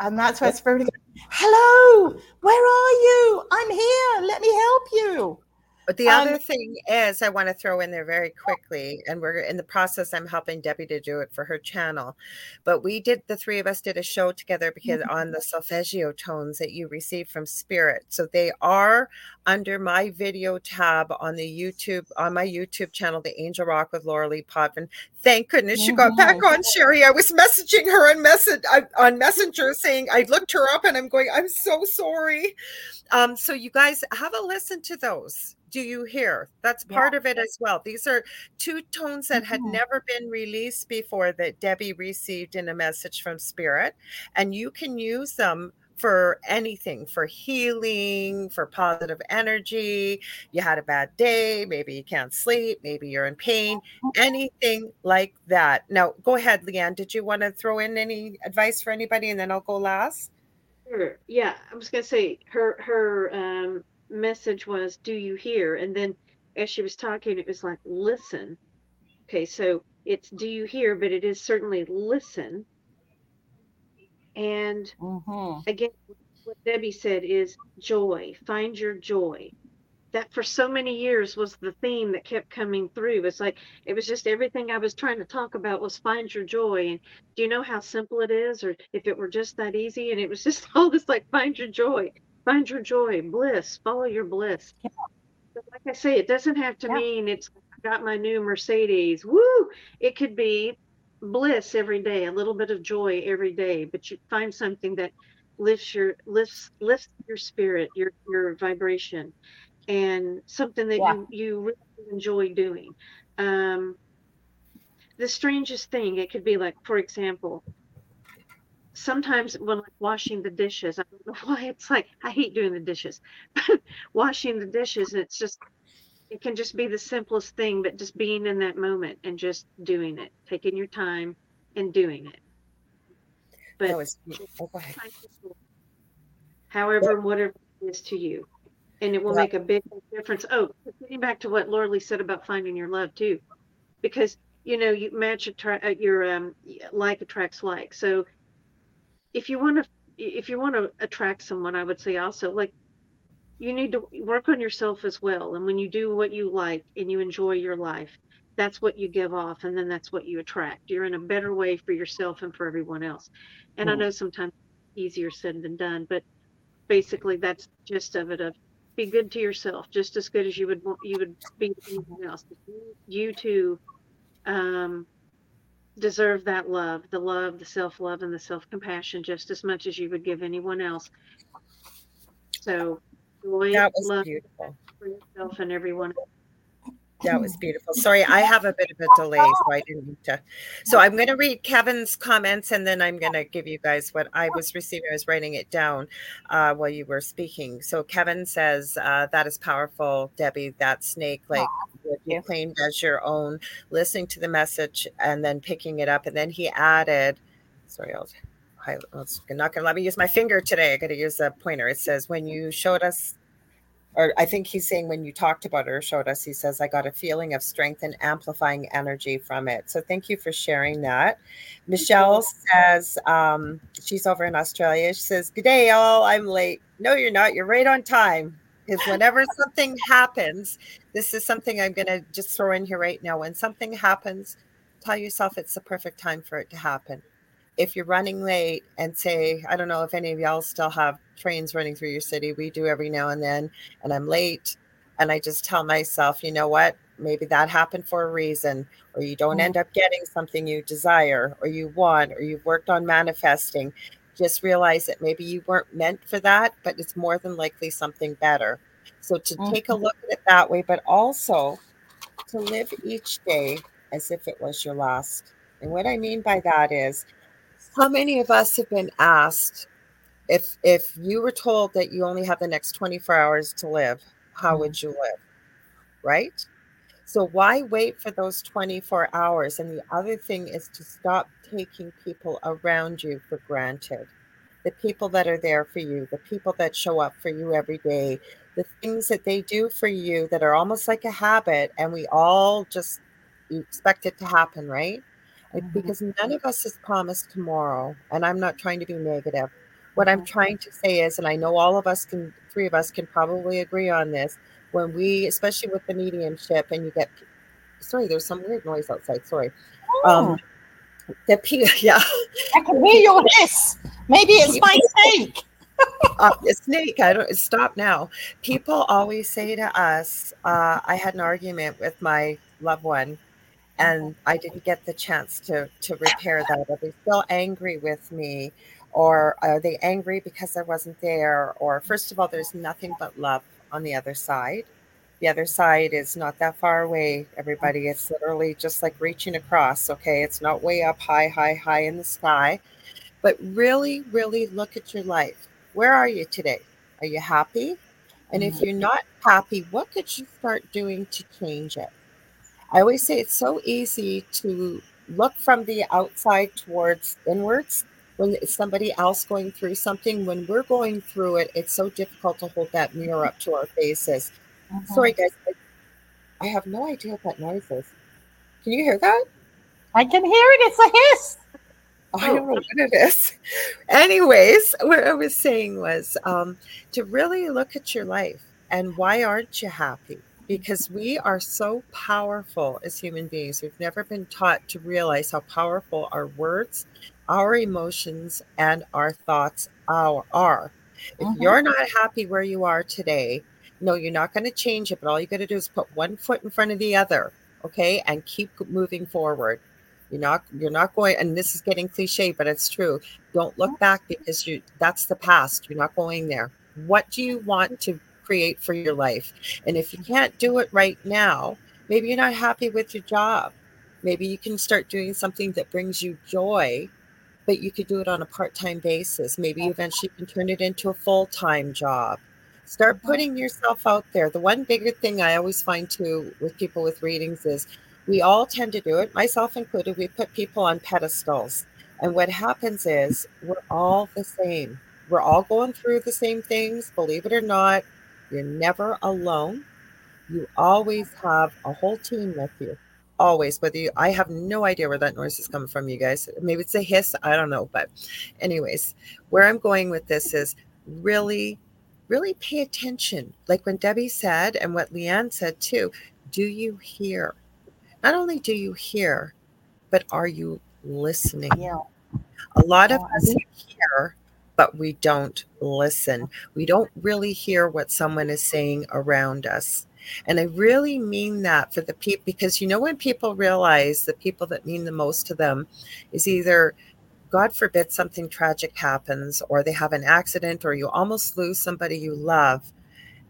And that's where Spirit goes, hello, where are you? I'm here. Let me help you. But the other thing is, I want to throw in there very quickly, and we're in the process, I'm helping Debbie to do it for her channel. But the three of us did a show together because on the solfeggio tones that you receive from Spirit. So they are under my video tab on my YouTube channel, The Angel Rock with Lorilei Potvin. Thank goodness she got back on, Sherry. I was messaging her on Messenger saying, I looked her up and I'm going, I'm so sorry. So you guys have a listen to those. Do you hear? That's part of it as well. These are 2 tones that had never been released before that Debbie received in a message from Spirit, and you can use them for anything, for healing, for positive energy. You had a bad day. Maybe you can't sleep. Maybe you're in pain, anything like that. Now, go ahead, Leigh Ann. Did you want to throw in any advice for anybody? And then I'll go last. Sure. Yeah. I was going to say her message was, do you hear? And then as she was talking, it was like, listen. Okay. So it's, do you hear? But it is certainly listen. And again, what Debbie said is joy. Find your joy. That for so many years was the theme that kept coming through. It's like, it was just everything I was trying to talk about was find your joy. And do you know how simple it is? Or if it were just that easy. And it was just all this like, find your joy, bliss, follow your bliss. Yeah. But like I say, it doesn't have to mean it's I got my new Mercedes. Woo! It could be bliss every day, a little bit of joy every day, but you find something that lifts your spirit, your vibration, and something that you really enjoy doing. The strangest thing, it could be like, for example, sometimes when like washing the dishes, I don't know why it's like I hate doing the dishes, but washing the dishes, and it's just, it can just be the simplest thing, but just being in that moment and just doing it, taking your time and doing it. But however, whatever it is to you, and it will make a big difference. Oh, getting back to what Lorilei said about finding your love too, because you know you match like attracts like. So if you want to attract someone, I would say also like, you need to work on yourself as well. And when you do what you like and you enjoy your life, that's what you give off. And then that's what you attract. You're in a better way for yourself and for everyone else. And I know sometimes easier said than done, but basically that's the gist of it, of be good to yourself, just as good as you would be to anyone else. You too deserve that love, the self-love and the self-compassion, just as much as you would give anyone else. So that was beautiful. For yourself and everyone. That was beautiful. Sorry, I have a bit of a delay, so I didn't need to. So I'm going to read Kevin's comments, and then I'm going to give you guys what I was receiving. I was writing it down while you were speaking. So Kevin says, that is powerful, Debbie, that snake, like you claimed as your own, listening to the message and then picking it up. And then he added, sorry, it's not going to let me use my finger today. I got to use a pointer. It says, when you showed us, or I think he's saying when you talked about it or showed us, he says, I got a feeling of strength and amplifying energy from it. So thank you for sharing that. Michelle says, she's over in Australia. She says, good day, all. I'm late. No, you're not. You're right on time. Because whenever something happens, this is something I'm going to just throw in here right now. When something happens, tell yourself it's the perfect time for it to happen. If you're running late and say, I don't know if any of y'all still have trains running through your city. We do every now and then, and I'm late. And I just tell myself, you know what? Maybe that happened for a reason, or you don't end up getting something you desire or you want, or you've worked on manifesting. Just realize that maybe you weren't meant for that, but it's more than likely something better. So to take a look at it that way, but also to live each day as if it was your last. And what I mean by that is, how many of us have been asked, if you were told that you only have the next 24 hours to live, how would you live, right? So why wait for those 24 hours? And the other thing is to stop taking people around you for granted. The people that are there for you, the people that show up for you every day, the things that they do for you that are almost like a habit, and we all just expect it to happen, right? Because none of us is promised tomorrow, and I'm not trying to be negative. What I'm trying to say is, and I know all of us can, three of us can probably agree on this, when we, especially with the mediumship, and you get, sorry, there's some weird noise outside, sorry. I can hear your hiss. Maybe it's my snake. Stop now. People always say to us, I had an argument with my loved one, and I didn't get the chance to repair that. Are they still angry with me? Or are they angry because I wasn't there? Or first of all, there's nothing but love on the other side. The other side is not that far away, everybody. It's literally just like reaching across, okay? It's not way up high in the sky. But really, really look at your life. Where are you today? Are you happy? And if you're not happy, what could you start doing to change it? I always say it's so easy to look from the outside towards inwards when it's somebody else going through something. When we're going through it, it's so difficult to hold that mirror up to our faces. Mm-hmm. Sorry, guys. I have no idea what that noise is. Can you hear that? I can hear it. It's a hiss. I don't know what it is. Anyways, what I was saying was to really look at your life and why aren't you happy? Because we are so powerful as human beings. We've never been taught to realize how powerful our words, our emotions, and our thoughts are. If you're not happy where you are today, no, you're not going to change it, but all you got to do is put one foot in front of the other, okay, and keep moving forward. You're not going, and this is getting cliche, but it's true. Don't look back because that's the past. You're not going there. What do you want to create for your life? And if you can't do it right now, maybe you're not happy with your job. Maybe you can start doing something that brings you joy, but you could do it on a part-time basis. Maybe you eventually can turn it into a full-time job. Start putting yourself out there. The one bigger thing I always find too with people with readings is we all tend to do it, myself included. We put people on pedestals. And what happens is we're all the same. We're all going through the same things. Believe it or not, you're never alone. You always have a whole team with you. Always. I have no idea where that noise is coming from, you guys. Maybe it's a hiss. I don't know. But anyways, where I'm going with this is really, really pay attention. Like when Debbie said and what Leigh Ann said too, do you hear? Not only do you hear, but are you listening? Yeah. A lot of us hear, but we don't listen. We don't really hear what someone is saying around us. And I really mean that for the people, because you know when people realize the people that mean the most to them is either, God forbid, something tragic happens, or they have an accident, or you almost lose somebody you love,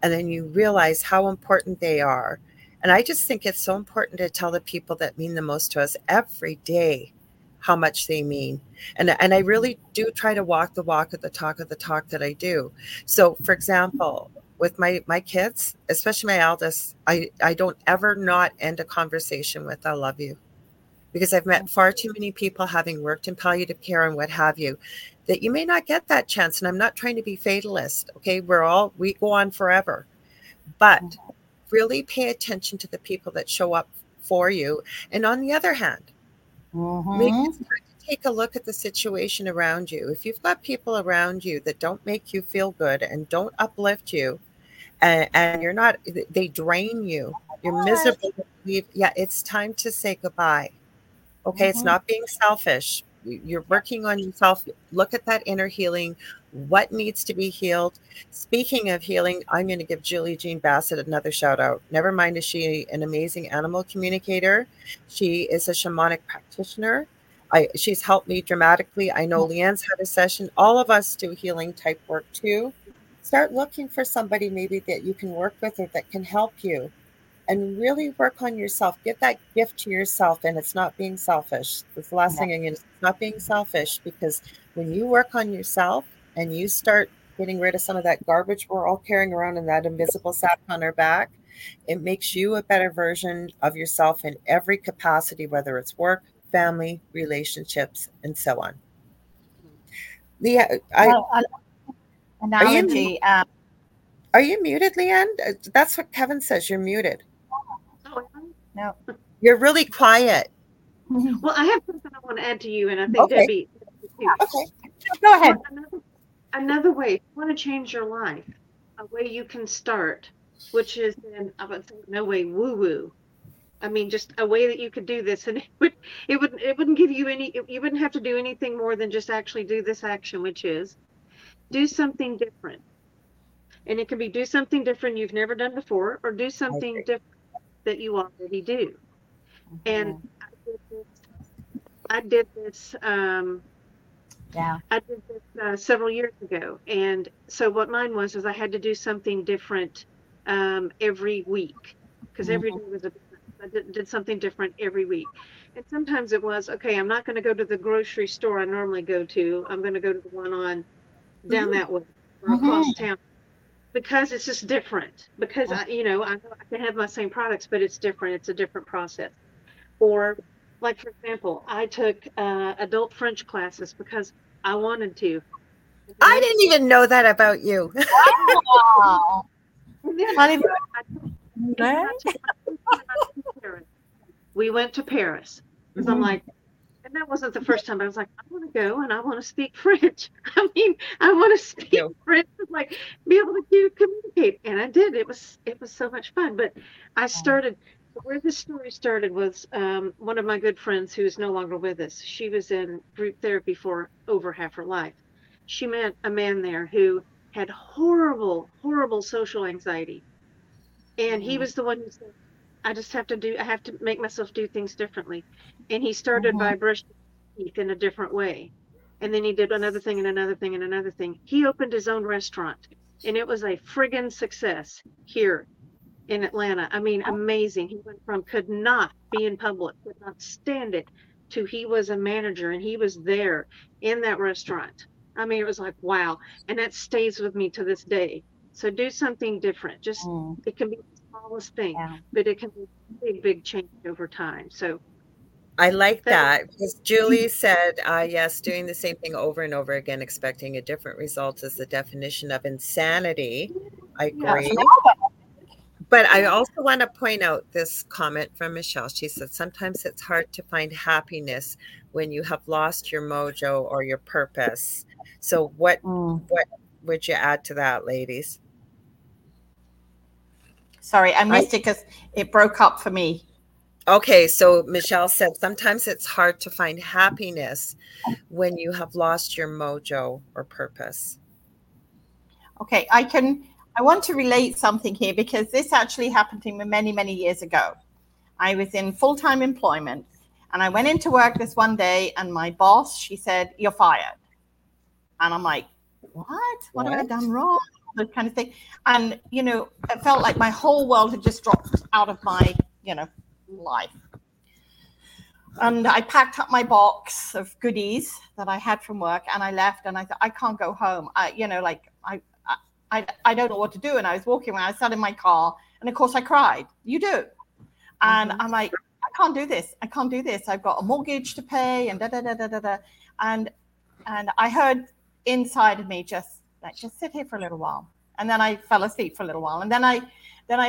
and then you realize how important they are. And I just think it's so important to tell the people that mean the most to us every day how much they mean. And I really do try to walk the walk at the talk of the talk that I do. So, for example, with my kids, especially my eldest, I don't ever not end a conversation with I love you. Because I've met far too many people having worked in palliative care and what have you, that you may not get that chance. And I'm not trying to be fatalist. Okay, we go on forever. But really pay attention to the people that show up for you. And on the other hand, maybe it's time to take a look at the situation around you. If you've got people around you that don't make you feel good and don't uplift you, and you're not, they drain you, you're miserable. Yeah, it's time to say goodbye. Okay, it's not being selfish. You're working on yourself. Look at that inner healing. What needs to be healed? Speaking of healing, I'm going to give Julie Jean Bassett another shout out. Never mind, is she an amazing animal communicator? She is a shamanic practitioner. She's helped me dramatically. I know Leigh Ann's had a session. All of us do healing type work too. Start looking for somebody maybe that you can work with or that can help you. And really work on yourself. Give that gift to yourself. And it's not being selfish. That's the last thing I'm going to say. It's not being selfish, because when you work on yourself and you start getting rid of some of that garbage we're all carrying around in that invisible sack on our back, it makes you a better version of yourself in every capacity, whether it's work, family, relationships, and so on. Leigh, analogy. Are you muted, Leigh Ann? That's what Kevin says. You're muted. No. You're really quiet. Well, I have something I want to add to you, and I think Debbie. Okay. Go ahead. Another way, if you want to change your life, a way you can start, which is in, I would say, no way woo-woo. I mean, just a way that you could do this, and it wouldn't give you any. You wouldn't have to do anything more than just actually do this action, which is do something different. And it can be do something different you've never done before, or do something different that you already do. And I did this several years ago. And so what mine was I had to do something different every week, because every day was I did something different every week. And sometimes it was, okay, I'm not going to go to the grocery store I normally go to. I'm going to go to the one on down that way. or across town, because it's just different. Because I can have my same products, but it's different. It's a different process. Or, like, for example, I took adult French classes because I wanted to. I didn't even know that about you. Wow. We went to Paris. Because I'm like, and that wasn't the first time. I was like, I want to go and I want to speak French. I mean, I want to speak French and like be able to communicate. And I did. It was so much fun. But I started. Where this story started was one of my good friends who is no longer with us. She was in group therapy for over half her life. She met a man there who had horrible, horrible social anxiety. And he was the one who said, I have to make myself do things differently. And he started by brushing his teeth in a different way. And then he did another thing and another thing and another thing. He opened his own restaurant. And it was a friggin' success here in Atlanta. I mean, amazing. He went from could not be in public, could not stand it, to he was a manager and he was there in that restaurant. I mean, it was like, wow. And that stays with me to this day. So do something different. Just, it can be the smallest thing, but it can be a big, big change over time. So I like that because Julie said, yes, doing the same thing over and over again, expecting a different result is the definition of insanity. I agree. But I also want to point out this comment from Michelle. She said, sometimes it's hard to find happiness when you have lost your mojo or your purpose. So what would you add to that, ladies? Sorry, I missed it because it broke up for me. Okay, so Michelle said, sometimes it's hard to find happiness when you have lost your mojo or purpose. Okay, I want to relate something here because this actually happened to me many, many years ago. I was in full-time employment and I went into work this one day and my boss, she said, you're fired. And I'm like, what have I done wrong? That kind of thing. And, it felt like my whole world had just dropped out of my, life. And I packed up my box of goodies that I had from work and I left and I thought, I can't go home. I don't know what to do. And I was walking around, I sat in my car, and of course I cried. You do. And I'm like, I can't do this. I've got a mortgage to pay and da-da-da-da-da-da. And I heard inside of me just like, just sit here for a little while. And then I fell asleep for a little while. And then I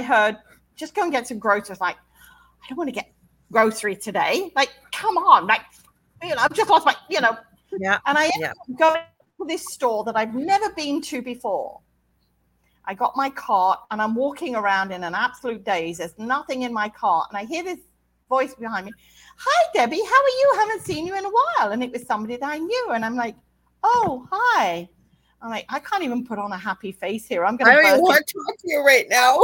heard, just go and get some groceries. Like, I don't want to get groceries today. Like, come on. Like, I've just lost my, And I ended up going to this store that I've never been to before. I got my cart and I'm walking around in an absolute daze. There's nothing in my cart. And I hear this voice behind me. Hi, Debbie, how are you? Haven't seen you in a while. And it was somebody that I knew. And I'm like, oh, hi. I'm like, I can't even put on a happy face here. I'm going to I don't want to talk to you right now.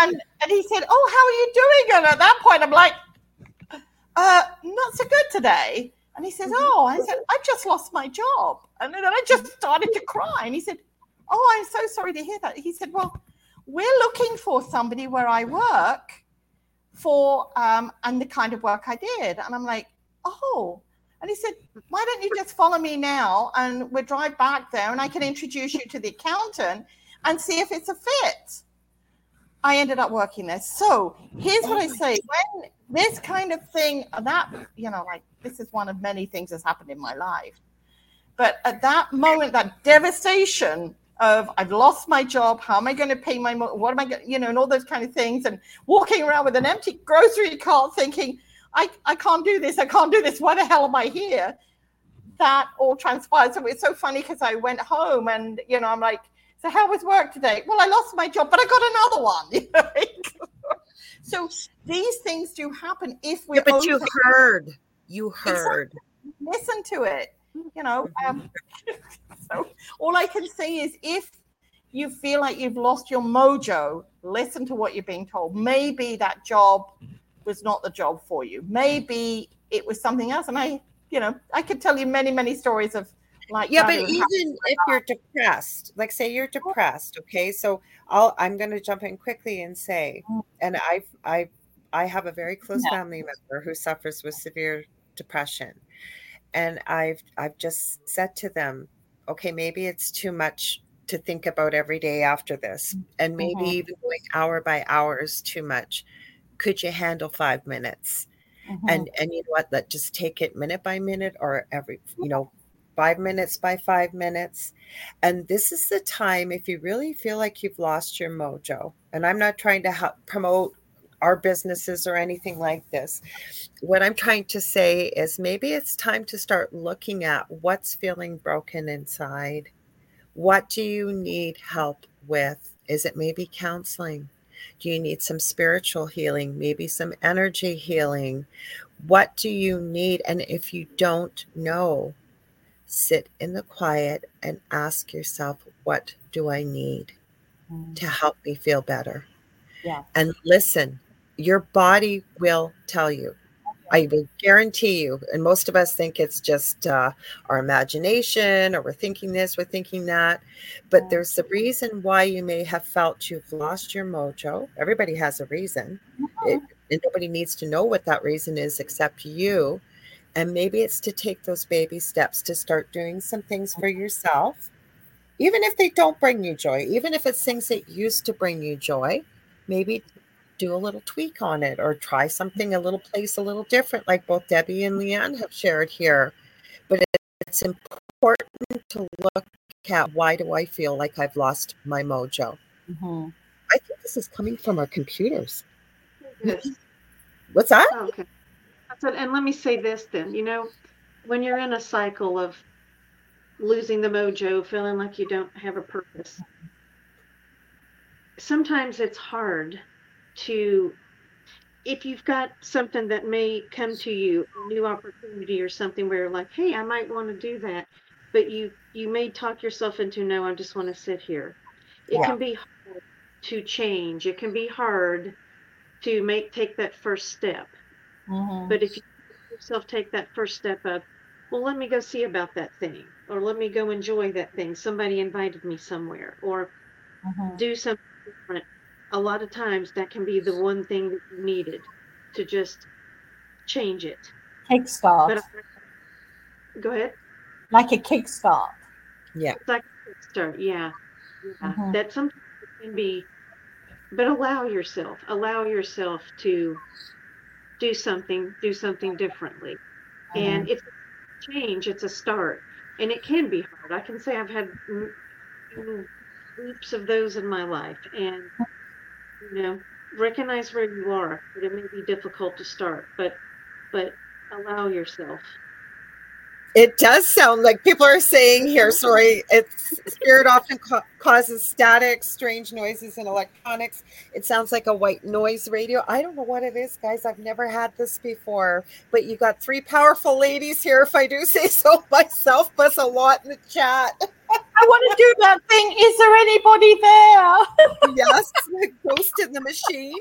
and he said, oh, how are you doing? And at that point, I'm like, not so good today. And he says, oh, I said, I just lost my job. And then I just started to cry. And he said, oh, I'm so sorry to hear that. He said, well, we're looking for somebody where I work for and the kind of work I did. And I'm like, oh. And he said, why don't you just follow me now and we'll drive back there and I can introduce you to the accountant and see if it's a fit. I ended up working there. So here's what I say. When this kind of thing, this is one of many things that's happened in my life. But at that moment, that devastation of I've lost my job. How am I going to pay my mortgage? What am I going to, and all those kind of things. And walking around with an empty grocery cart thinking, I can't do this. I can't do this. Why the hell am I here? That all transpired. So it's so funny because I went home and, I'm like, so how was work today? Well, I lost my job, but I got another one. So these things do happen if we. Yeah, but you heard. Listen to it. So all I can say is if you feel like you've lost your mojo, listen to what you're being told. Maybe that job was not the job for you. Maybe it was something else. And I could tell you many, many stories of like. Yeah, but even if you're depressed, like say you're depressed. Okay. So I'm going to jump in quickly and say, and I have a very close family member who suffers with severe depression. And I've just said to them, okay, maybe it's too much to think about every day after this, and maybe even going hour by hour is too much. Could you handle 5 minutes? And you know what, let's just take it minute by minute, or every, you know, 5 minutes by 5 minutes. And this is the time, if you really feel like you've lost your mojo, and I'm not trying to help promote our businesses or anything like this. What I'm trying to say is maybe it's time to start looking at what's feeling broken inside. What do you need help with? Is it maybe counseling? Do you need some spiritual healing? Maybe some energy healing? What do you need? And if you don't know, sit in the quiet and ask yourself, what do I need to help me feel better? Yeah. And listen, your body will tell you. I will guarantee you. And most of us think it's just our imagination, or we're thinking this, we're thinking that. But there's a reason why you may have felt you've lost your mojo. Everybody has a reason. And nobody needs to know what that reason is except you. And maybe it's to take those baby steps to start doing some things for yourself. Even if they don't bring you joy, even if it's things that used to bring you joy, maybe do a little tweak on it, or try something, a little place, a little different, like both Debbie and Leigh Ann have shared here. But it's important to look at, why do I feel like I've lost my mojo? I think this is coming from our computers. Yes. What's that? Okay. And let me say this then, you know, when you're in a cycle of losing the mojo, feeling like you don't have a purpose, sometimes it's hard to, if you've got something that may come to you, a new opportunity or something where you're like, hey, I might want to do that, but you may talk yourself into, no, I just want to sit here. It can be hard to change. It can be hard to take that first step. But if you yourself take that first step of, well, let me go see about that thing, or let me go enjoy that thing. Somebody invited me somewhere, or do something different. A lot of times that can be the one thing that you needed to just change it. Kickstart. But go ahead. Like a kickstart. Yeah. It's like a kickstart. Yeah. That sometimes can be, but allow yourself to do something differently. And it's a change. It's a start. And it can be hard. I can say I've had groups of those in my life, and you know, recognize where you are, but it may be difficult to start, but allow yourself. It does sound like people are saying here, sorry, it's spirit often causes static, strange noises in electronics. It sounds like a white noise radio. I don't know what it is, guys. I've never had this before, but you got three powerful ladies here, if I do say so myself, plus a lot in the chat. I want to do that thing. Is there anybody there? Yes, ghost in the machine.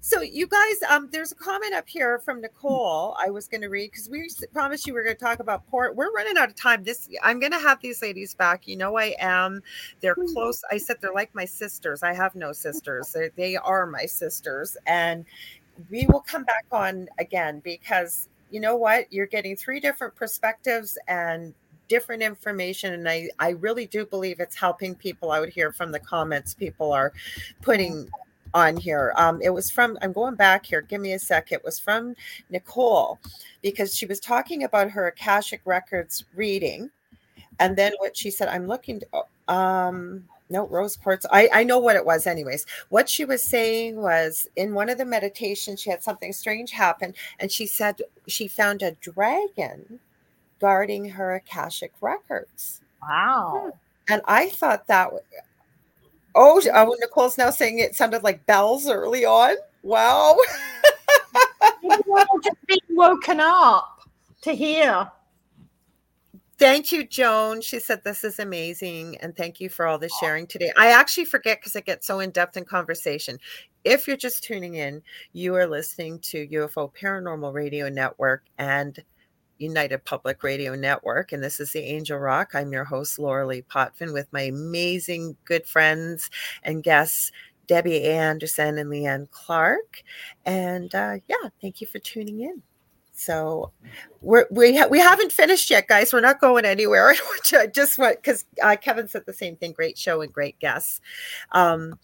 So you guys, there's a comment up here from Nicole I was going to read, because we promised you we're going to talk about port. We're running out of time. I'm going to have these ladies back. You know I am. They're close. I said they're like my sisters. I have no sisters. They are my sisters. And we will come back on again, because you know what? You're getting three different perspectives and different information, and I really do believe it's helping people out here from the comments people are putting on here. It was from, I'm going back here, give me a sec. It was from Nicole, because she was talking about her Akashic Records reading, and then what she said, I'm looking to, no, rose quartz. I know what it was anyways. What she was saying was, in one of the meditations, she had something strange happen, and she said she found a dragon guarding her Akashic Records. Wow. And I thought that, Nicole's now saying it sounded like bells early on. Wow. Just being woken up to hear. Thank you, Joan. She said, this is amazing. And thank you for all the sharing today. I actually forget, because I get so in-depth in conversation. If you're just tuning in, you are listening to UFO Paranormal Radio Network and United Public Radio Network, and this is the Angel Rock. I'm your host, Lorilei Potvin, with my amazing good friends and guests, Debbie A. Anderson and Leigh Ann Clark. And thank you for tuning in. So we haven't finished yet, guys. We're not going anywhere. I just want, because Kevin said the same thing. Great show and great guests. But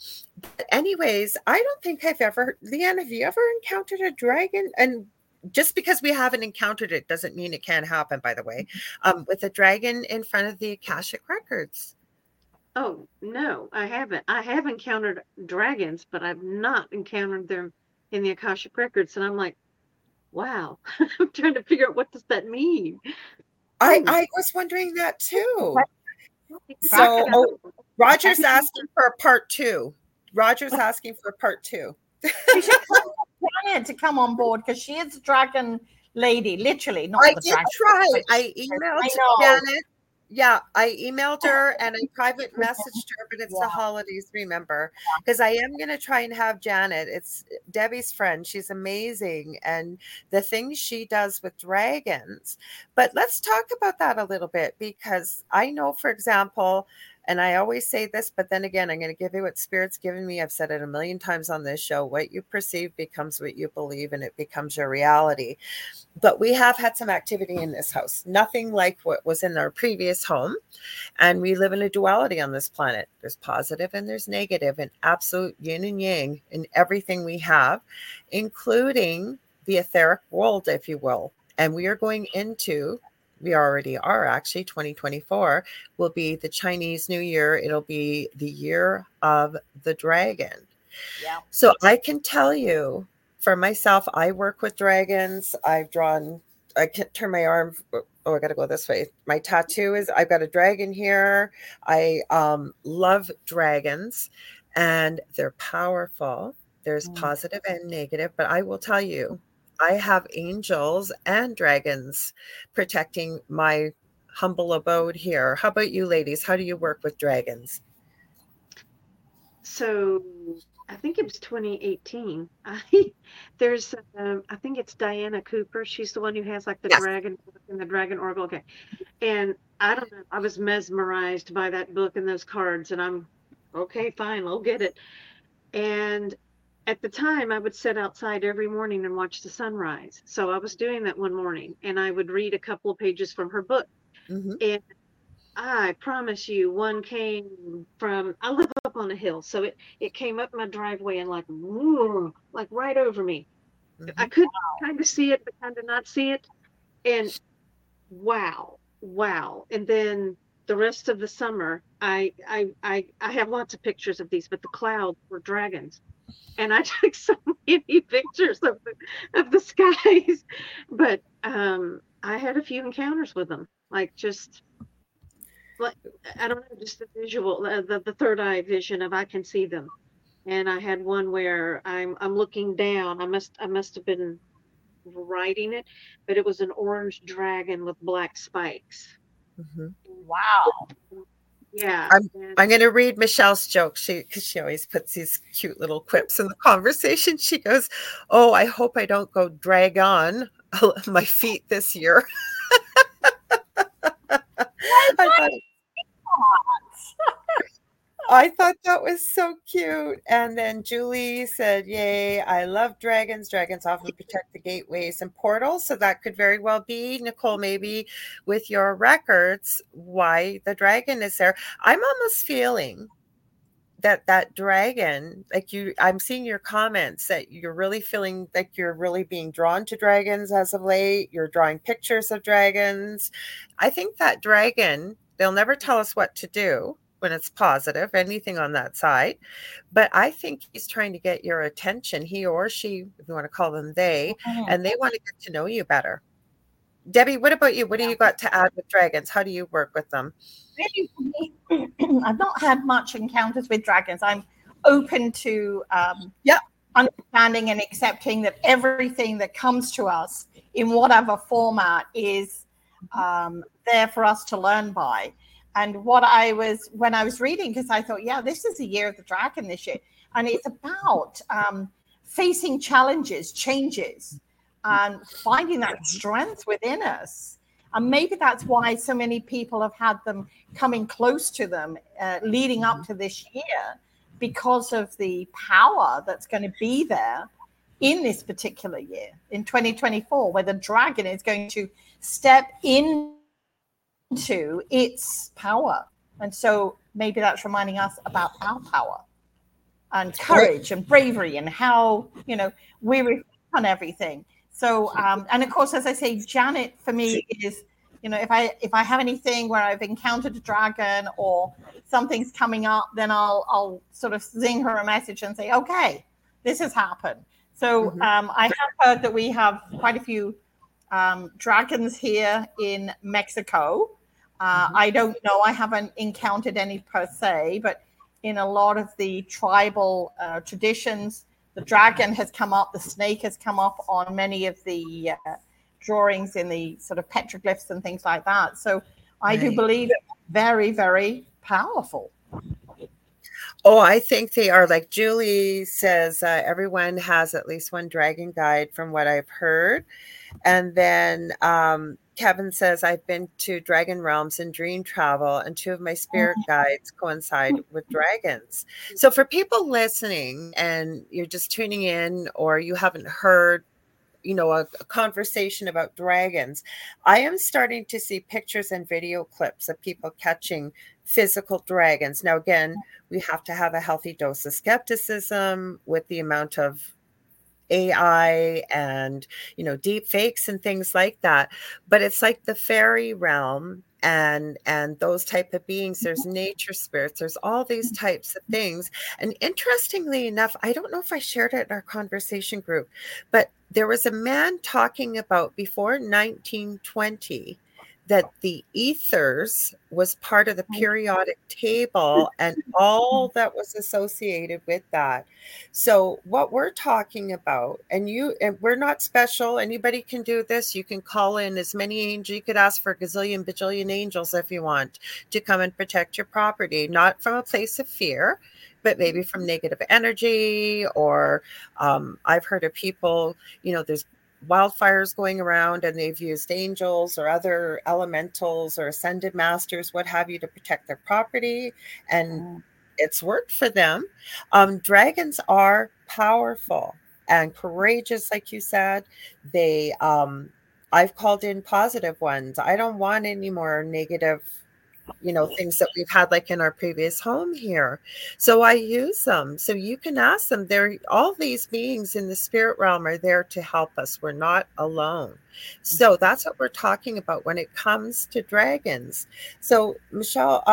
anyways, I don't think I've ever, Leanne, have you ever encountered a dragon? And just because we haven't encountered it doesn't mean it can't happen, by the way, with a dragon in front of the Akashic Records. Oh, no, I haven't. I have encountered dragons, but I've not encountered them in the Akashic Records. And I'm like, wow, I'm trying to figure out, what does that mean? I was wondering that too. So Roger's asking for a part two. Roger's asking for a part two. We should tell Brian to come on board, because she is a dragon lady, literally. Not I the did dragon try. Lady. I emailed Janet. Yeah, I emailed her and I private messaged her, but it's the holidays, remember, because I am going to try and have Janet. It's Debbie's friend. She's amazing. And the things she does with dragons. But let's talk about that a little bit, because I know, for example, and I always say this, but then again, I'm going to give you what Spirit's given me. I've said it a million times on this show. What you perceive becomes what you believe, and it becomes your reality. But we have had some activity in this house, nothing like what was in our previous home. And we live in a duality on this planet. There's positive and there's negative, and absolute yin and yang in everything we have, including the etheric world, if you will. And we are going into... we already are, actually. 2024 will be the Chinese New Year. It'll be the year of the dragon. Yeah. So I can tell you for myself, I work with dragons. I've drawn, I can't turn my arm. Oh, I got to go this way. My tattoo is, I've got a dragon here. I love dragons, and they're powerful. There's positive and negative, but I will tell you, I have angels and dragons protecting my humble abode here. How about you, ladies? How do you work with dragons? So I think it was 2018. There's, I think it's Diana Cooper. She's the one who has like the dragon book and the dragon oracle. Okay. And I don't know, I was mesmerized by that book and those cards, and I'm okay, fine, I'll get it. And at the time, I would sit outside every morning and watch the sunrise. So I was doing that one morning, and I would read a couple of pages from her book. Mm-hmm. And I promise you, one came from, I live up on a hill. So it came up my driveway and like right over me. Mm-hmm. I could kind of see it, but kind of not see it. And wow. And then the rest of the summer, I have lots of pictures of these, but the clouds were dragons. And I took so many pictures of the skies, but I had a few encounters with them, like just, like, I don't know, just the visual, the third eye vision of I can see them. And I had one where I'm looking down. I must have been writing it, but it was an orange dragon with black spikes. Mm-hmm. Wow. Yeah, I'm going to read Michelle's joke. She always puts these cute little quips in the conversation. She goes, "Oh, I hope I don't go drag on my feet this year." I thought that was so cute. And then Julie said, yay, I love dragons. Dragons often protect the gateways and portals. So that could very well be, Nicole, maybe with your records, why the dragon is there. I'm almost feeling that dragon, like you, I'm seeing your comments that you're really feeling like you're really being drawn to dragons as of late. You're drawing pictures of dragons. I think that dragon, they'll never tell us what to do when it's positive, anything on that side. But I think he's trying to get your attention. He or she, if you want to call them they, and they want to get to know you better. Debbie, what about you? What do you got to add with dragons? How do you work with them? Really, I've not had much encounters with dragons. I'm open to understanding and accepting that everything that comes to us in whatever format is there for us to learn by. And when I was reading, because I thought, this is the year of the dragon this year. And it's about facing challenges, changes, and finding that strength within us. And maybe that's why so many people have had them coming close to them leading up to this year, because of the power that's going to be there in this particular year, in 2024, where the dragon is going to step into its power. And so maybe that's reminding us about our power and courage and bravery and how, you know, we reflect on everything. So, and of course, as I say, Janet, for me, is, you know, if I have anything where I've encountered a dragon or something's coming up, then I'll sort of zing her a message and say, okay, this has happened. So I have heard that we have quite a few dragons here in Mexico. I don't know. I haven't encountered any per se, but in a lot of the tribal traditions, the dragon has come up, the snake has come up on many of the drawings in the sort of petroglyphs and things like that. So I do believe it's very, very powerful. Oh, I think they are. Like Julie says, everyone has at least one dragon guide from what I've heard. And then Kevin says, I've been to dragon realms and dream travel, and two of my spirit guides coincide with dragons. So for people listening and you're just tuning in, or you haven't heard, you know, a conversation about dragons, I am starting to see pictures and video clips of people catching physical dragons. Now, again, we have to have a healthy dose of skepticism with the amount of AI and, you know, deep fakes and things like that. But it's like the fairy realm and those type of beings. There's nature spirits. There's all these types of things. And interestingly enough, I don't know if I shared it in our conversation group, but there was a man talking about before 1920 that the ethers was part of the periodic table and all that was associated with that. So what we're talking about, and we're not special. Anybody can do this. You can call in as many angels. You could ask for a gazillion, bajillion angels if you want to come and protect your property, not from a place of fear, but maybe from negative energy. Or I've heard of people, you know, there's wildfires going around and they've used angels or other elementals or ascended masters, what have you, to protect their property. And it's worked for them. Dragons are powerful and courageous, like you said. They, I've called in positive ones. I don't want any more negative, you know, things that we've had like in our previous home here. So I use them. So you can ask them. They're, all these beings in the spirit realm are there to help us. We're not alone. So that's what we're talking about when it comes to dragons. So Michelle,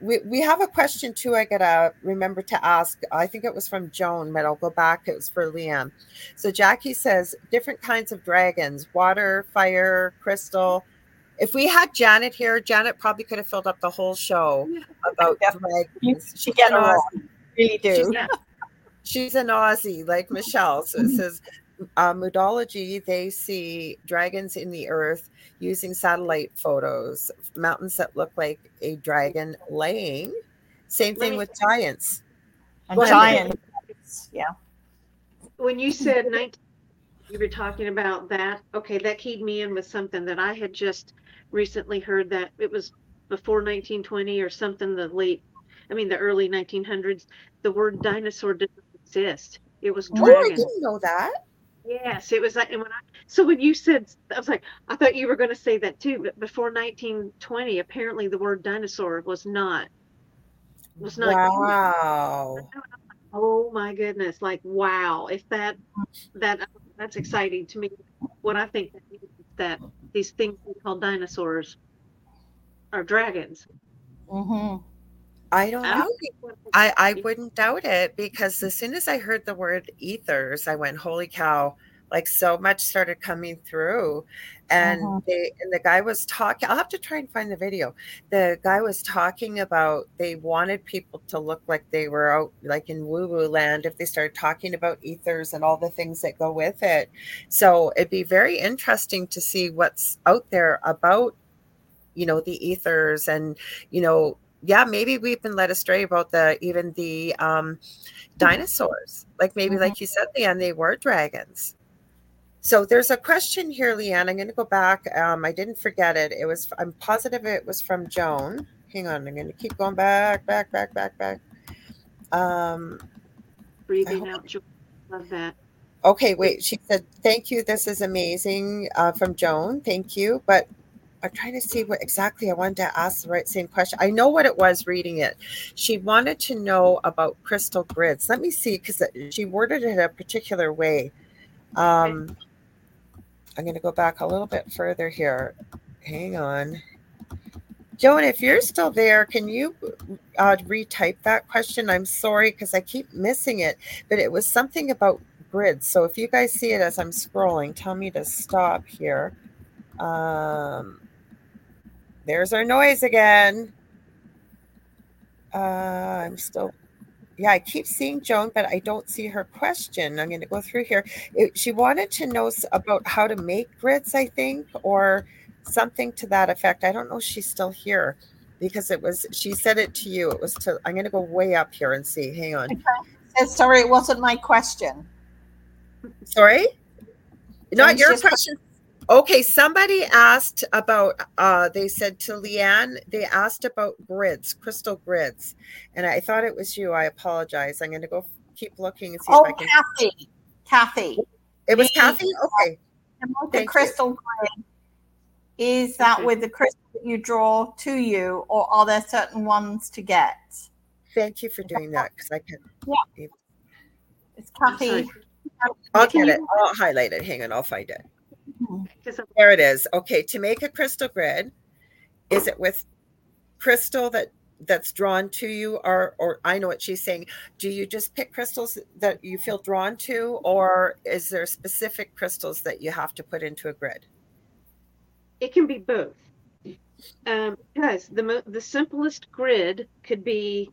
we have a question too. I got to remember to ask. I think it was from Joan, but I'll go back. It was for Liam. So Jackie says, different kinds of dragons, water, fire, crystal. If we had Janet here, Janet probably could have filled up the whole show about dragons. She get on. Really do. She's an Aussie, like Michelle. So it says, moodology, they see dragons in the earth using satellite photos, mountains that look like a dragon laying. Same thing with giants. And giants. Yeah. When you said 19, you were talking about that. Okay, that keyed me in with something that I had just recently heard, that it was before 1920 or something, the early 1900s, the word dinosaur didn't exist. It was dragon. Oh, I didn't know that. Yes, it was like, and when you said, I was like, I thought you were going to say that too, but before 1920, apparently the word dinosaur was not. Wow. Oh my goodness. Like, wow. If that's exciting to me. What I think that these things we call dinosaurs are dragons. I don't know. I wouldn't doubt it, because as soon as I heard the word ethers, I went, holy cow, like so much started coming through. And the guy was talking, I'll have to try and find the video. The guy was talking about they wanted people to look like they were out like in woo-woo land if they started talking about ethers and all the things that go with it. So it'd be very interesting to see what's out there about, you know, the ethers and, you know, yeah, maybe we've been led astray about the dinosaurs. Like maybe like you said, Leigh Ann, they were dragons. So there's a question here, Leigh Ann. I'm going to go back. I didn't forget it. I'm positive it was from Joan. Hang on. I'm going to keep going back. Breathing out, Joan. Love that. Okay, wait. She said, thank you. This is amazing from Joan. Thank you. But I'm trying to see what exactly I wanted to ask the right same question. I know what it was reading it. She wanted to know about crystal grids. Let me see, because she worded it a particular way. I'm going to go back a little bit further here. Hang on. Joan, if you're still there, can you retype that question? I'm sorry, because I keep missing it, but it was something about grids. So if you guys see it as I'm scrolling, tell me to stop here. There's our noise again. I'm still... Yeah, I keep seeing Joan, but I don't see her question. I'm going to go through here. She wanted to know about how to make grids, I think, or something to that effect. I don't know if she's still here because it was, she said it to you. It was to, I'm going to go way up here and see. Hang on. Okay. Sorry, it wasn't my question. Sorry? Not your question. Okay, somebody asked about, they said to Leigh Ann, they asked about grids, crystal grids. And I thought it was you. I apologize. I'm going to go keep looking and see if I can. Oh, Kathy. It was Kathy? Okay. And with the crystal grid, is that with the crystal that you draw to you, or are there certain ones to get? Thank you for doing that, because I can. Yeah. It's Kathy. I'll get it. I'll highlight it. Hang on. I'll find it. There it is. Okay, to make a crystal grid, is it with crystal that's drawn to you, or I know what she's saying, do you just pick crystals that you feel drawn to, or is there specific crystals that you have to put into a grid? It can be both, because the simplest grid could be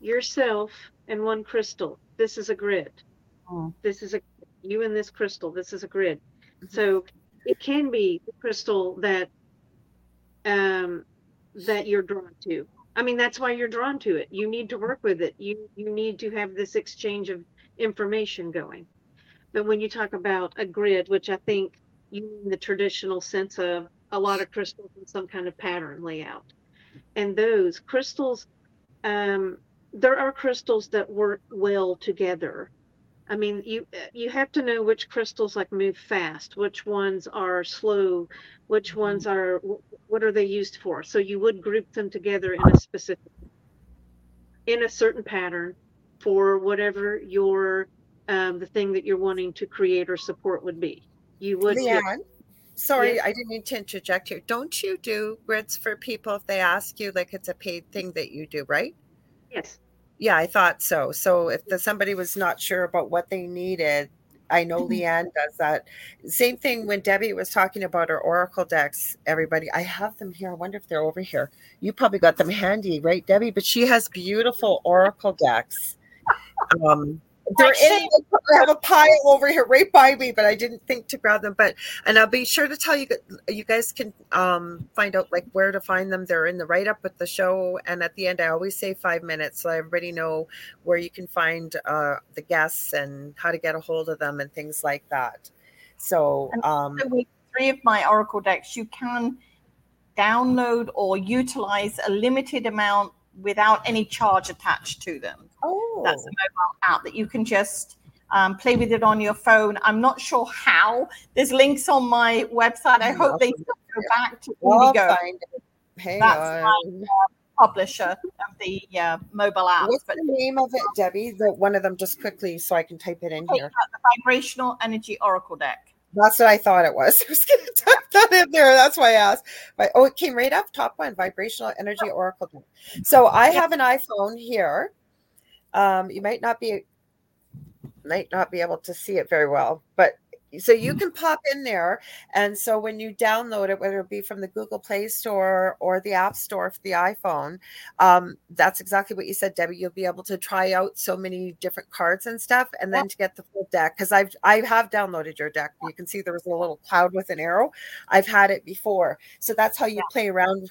yourself and one crystal. This is a grid. This is you and this crystal. This is a grid. So it can be the crystal that that you're drawn to. I mean, that's why you're drawn to it. You need to work with it. You need to have this exchange of information going. But when you talk about a grid, which I think you mean the traditional sense of a lot of crystals in some kind of pattern layout. And those crystals, there are crystals that work well together. I mean, you have to know which crystals like move fast, which ones are slow, which ones are, what are they used for? So you would group them together in a certain pattern for whatever your, the thing that you're wanting to create or support would be. You would. Leigh Ann, sorry, yes. I didn't mean to interject here. Don't you do grids for people if they ask you, like it's a paid thing that you do, right? Yes. Yeah, I thought so. So if somebody was not sure about what they needed, I know Leigh Ann does that. Same thing when Debbie was talking about her Oracle decks, everybody. I have them here. I wonder if they're over here. You probably got them handy, right, Debbie? But she has beautiful Oracle decks. They're in. I have a pile over here right by me, but I didn't think to grab them. And I'll be sure to tell you. You guys can find out like where to find them. They're in the write up with the show, and at the end, I always say 5 minutes, so everybody know where you can find the guests and how to get a hold of them and things like that. So, with 3 of my Oracle decks, you can download or utilize a limited amount without any charge attached to them. Oh, that's a mobile app that you can just play with it on your phone. I'm not sure how. There's links on my website. I hope they still go back to Indigo. That's my publisher of the mobile app. What's the name of it, Debbie? One of them, just quickly, so I can type it in here. The Vibrational Energy Oracle Deck. That's what I thought it was. I was going to type that in there. That's why I asked. But, it came right up. Top 1, Vibrational Energy Oracle Deck. So I have an iPhone here. You might not be able to see it very well, but so you can pop in there. And so when you download it, whether it be from the Google Play Store or the App Store for the iPhone, that's exactly what you said, Debbie. You'll be able to try out so many different cards and stuff, and then to get the full deck. Because I have downloaded your deck. You can see there was a little cloud with an arrow. I've had it before, so that's how you play around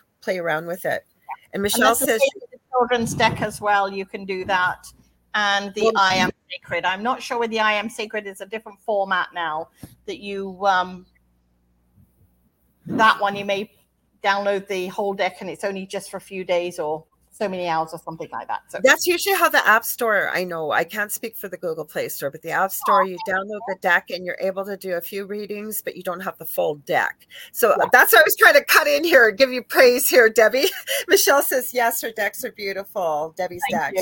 with it. And Michelle says the children's deck as well. You can do that. And the I Am Sacred. I'm not sure whether the I Am Sacred is a different format now that you, that one you may download the whole deck and it's only just for a few days or so many hours or something like that. So that's usually how the App Store, I know, I can't speak for the Google Play Store, but the App Store, you download the deck and you're able to do a few readings, but you don't have the full deck. So that's what I was trying to cut in here and give you praise here, Debbie. Michelle says, yes, her decks are beautiful. Debbie's deck.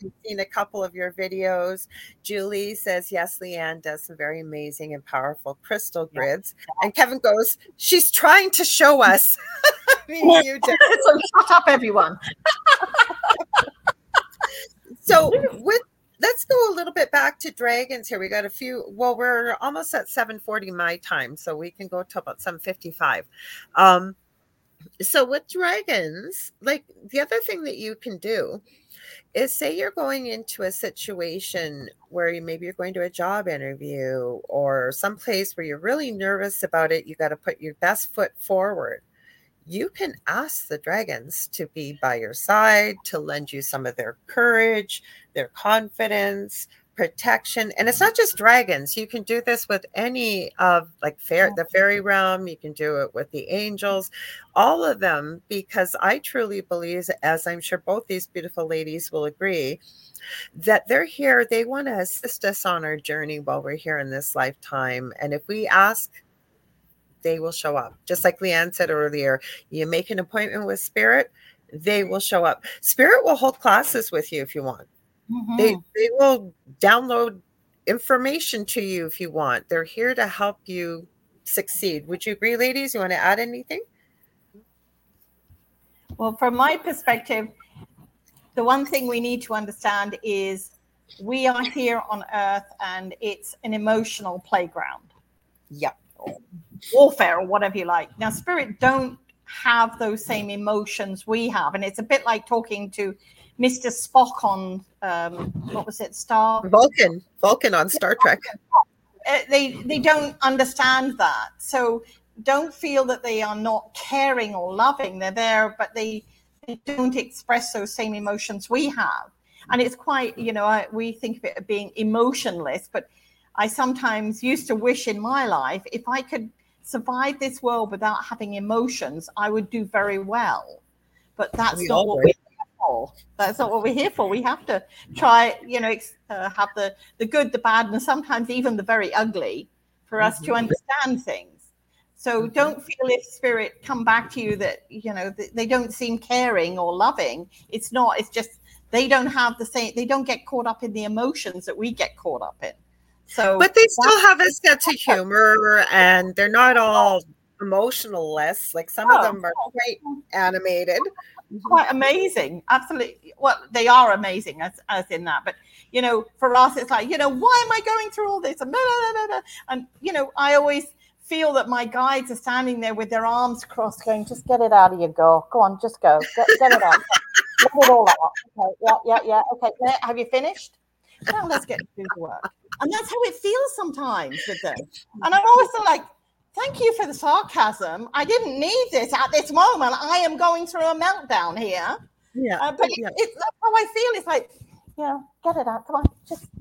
She's seen a couple of your videos. Julie says, yes, Leigh Ann does some very amazing and powerful crystal grids. Yeah. And Kevin goes, she's trying to show us. Me and you, Debbie. So shut up, everyone. So let's go a little bit back to dragons here. We got a few. Well, we're almost at 7:40 my time, so we can go to about 7:55. So with dragons, like the other thing that you can do is say you're going into a situation where you're going to a job interview or someplace where you're really nervous about it. You got to put your best foot forward. You can ask the dragons to be by your side, to lend you some of their courage, their confidence, protection. And it's not just dragons. You can do this with any of the fairy realm. You can do it with the angels, all of them, because I truly believe, as I'm sure both these beautiful ladies will agree, that they're here. They want to assist us on our journey while we're here in this lifetime. And if we ask, they will show up. Just like Leigh Ann said earlier, you make an appointment with Spirit, they will show up. Spirit will hold classes with you if you want. Mm-hmm. They will download information to you if you want. They're here to help you succeed. Would you agree, ladies? You want to add anything? Well, from my perspective, the one thing we need to understand is we are here on Earth and it's an emotional playground. Yep. Or warfare or whatever you like. Now, Spirit don't have those same emotions we have. And it's a bit like talking to Mr. Spock on, what was it, Vulcan on Star Trek. They don't understand that. So don't feel that they are not caring or loving. They're there, but they don't express those same emotions we have. And it's quite, we think of it as being emotionless, but I sometimes used to wish in my life, if I could survive this world without having emotions, I would do very well. But that's not what we're here for. We have to try, have the good, the bad, and sometimes even the very ugly for us to understand things. So don't feel if Spirit come back to you that, they don't seem caring or loving. It's not. It's just they don't have the same. They don't get caught up in the emotions that we get caught up in. So, but they still have a sense of humor, and they're not all emotionless. Like some of them are quite animated. Quite amazing. Absolutely. Well, they are amazing as in that. But, for us, it's like, why am I going through all this? And, blah, blah, blah, blah. And I always feel that my guides are standing there with their arms crossed going, just get it out of you, girl. Go on, just go. Get it out. Let it all out. Okay. Yeah. Okay. Have you finished? Now let's get to the work. And that's how it feels sometimes with them. And I'm always like, thank you for the sarcasm. I didn't need this at this moment. I am going through a meltdown here. Yeah. But that's how I feel. It's like, get it out. Come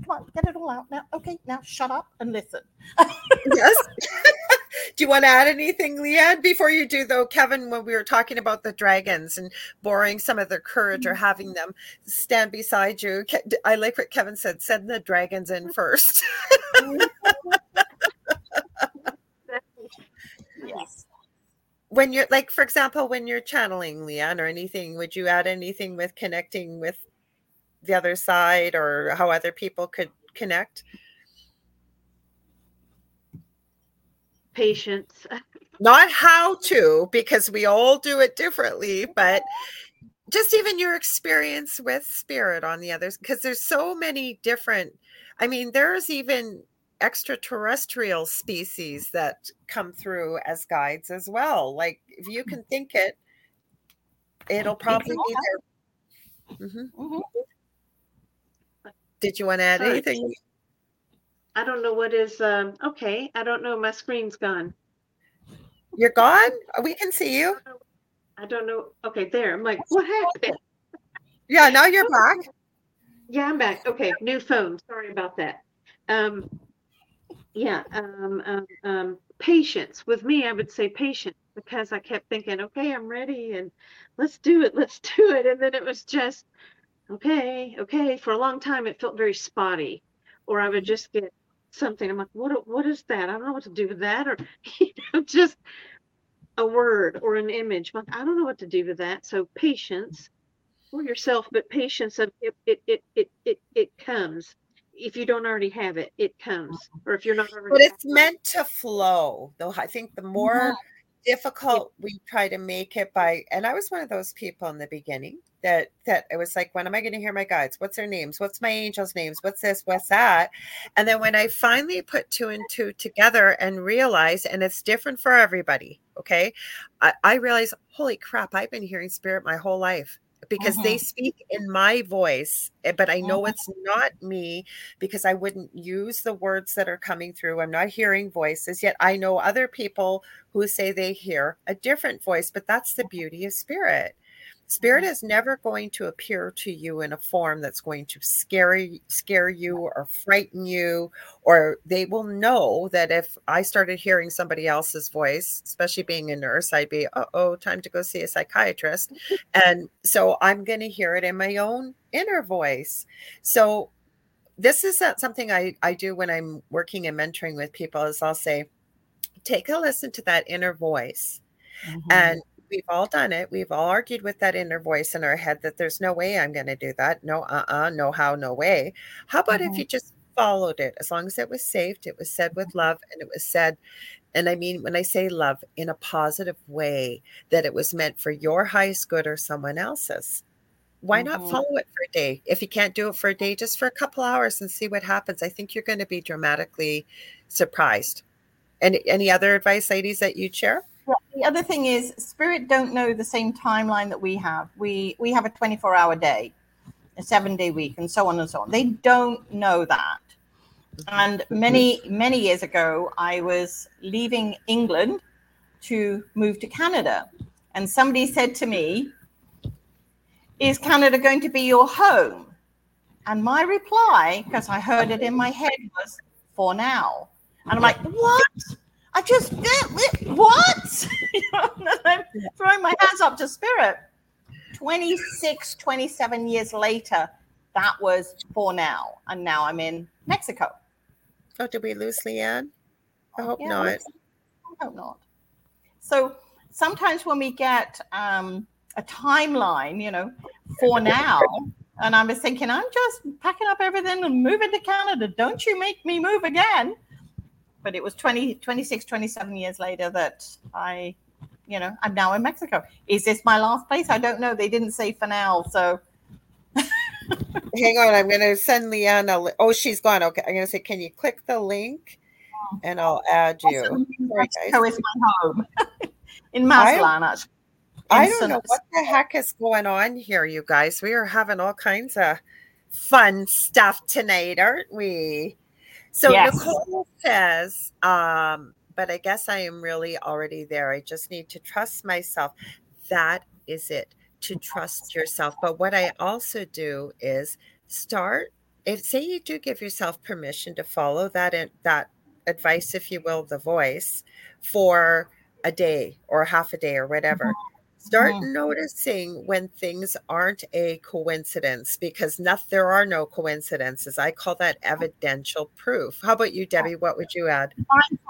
on, get it all out now. Okay, now shut up and listen. Yes. Do you want to add anything, Leigh Ann? Before you do, though, Kevin, when we were talking about the dragons and borrowing some of their courage or having them stand beside you, I like what Kevin said, send the dragons in first. Yes. When you're, like, for example, when you're channeling, Leigh Ann, or anything, would you add anything with connecting with the other side or how other people could connect? Patience. Not how to, because we all do it differently, but just even your experience with Spirit on the others, because there's so many different, there's even extraterrestrial species that come through as guides as well. Like if you can think it, it'll probably be there. Mm-hmm. Mm-hmm. Did you want to add anything? I don't know what is, okay. I don't know. My screen's gone. You're gone? We can see you. I don't know. Okay, there. I'm like, what happened? Yeah, now you're back. Yeah, I'm back. Okay, new phone. Sorry about that. Patience. With me, I would say patience because I kept thinking, okay, I'm ready. And let's do it, let's do it. And then it was just, okay. For a long time, it felt very spotty, or I would just get something. I'm like, what is that? I don't know what to do with that. Or, just a word or an image. I'm like, I don't know what to do with that. So patience for yourself, but patience of it comes. If you don't already have it, it comes. Or if you're not already. But it's meant to flow, though. I think the more difficult we try to make it by, and I was one of those people in the beginning that it was like, when am I going to hear my guides? What's their names? What's my angels' names? What's this? What's that? And then when I finally put two and two together and realized, and it's different for everybody, okay? I realized, holy crap, I've been hearing spirit my whole life. Because they speak in my voice, but I know it's not me, because I wouldn't use the words that are coming through. I'm not hearing voices, yet I know other people who say they hear a different voice, but that's the beauty of spirit. Spirit is never going to appear to you in a form that's going to scare you or frighten you, or they will know that if I started hearing somebody else's voice, especially being a nurse, I'd be, time to go see a psychiatrist. And so I'm going to hear it in my own inner voice. So this is something I do when I'm working and mentoring with people, is I'll say, take a listen to that inner voice. And we've all done it. We've all argued with that inner voice in our head that there's no way I'm going to do that. No, no how, no way. How about if you just followed it? As long as it was safe, it was said with love, and it was said, and I mean, when I say love, in a positive way, that it was meant for your highest good or someone else's. Why not follow it for a day? If you can't do it for a day, just for a couple hours and see what happens. I think you're going to be dramatically surprised. And any other advice, ladies, that you'd share? The other thing is, spirit don't know the same timeline that we have. We have a 24-hour day, a 7-day week, and so on and so on. They don't know that. And many, many years ago, I was leaving England to move to Canada. And somebody said to me, is Canada going to be your home? And my reply, because I heard it in my head, was, for now. And I'm like, what? I just did what? And I'm throwing my hands up to spirit. 26, 27 years later, that was for now. And now I'm in Mexico. Oh, did we lose Leigh Ann? I hope not. I hope not. So sometimes when we get a timeline, for now, and I'm just thinking, I'm just packing up everything and moving to Canada. Don't you make me move again. But it was 26, 27 years later that I'm now in Mexico. Is this my last place? I don't know. They didn't say for now. So hang on. I'm going to send Leigh Ann oh, she's gone. Okay. I'm going to say, can you click the link and I'll add you. Mexico is my home in Mazatlan, actually. I don't know what the heck is going on here, you guys. We are having all kinds of fun stuff tonight, aren't we? So yes. Nicole says, but I guess I am really already there. I just need to trust myself. That is it, to trust yourself. But what I also do is start, say you do give yourself permission to follow that advice, if you will, the voice, for a day or half a day or whatever. Start noticing when things aren't a coincidence, because there are no coincidences. I call that evidential proof. How about you, Debbie? What would you add?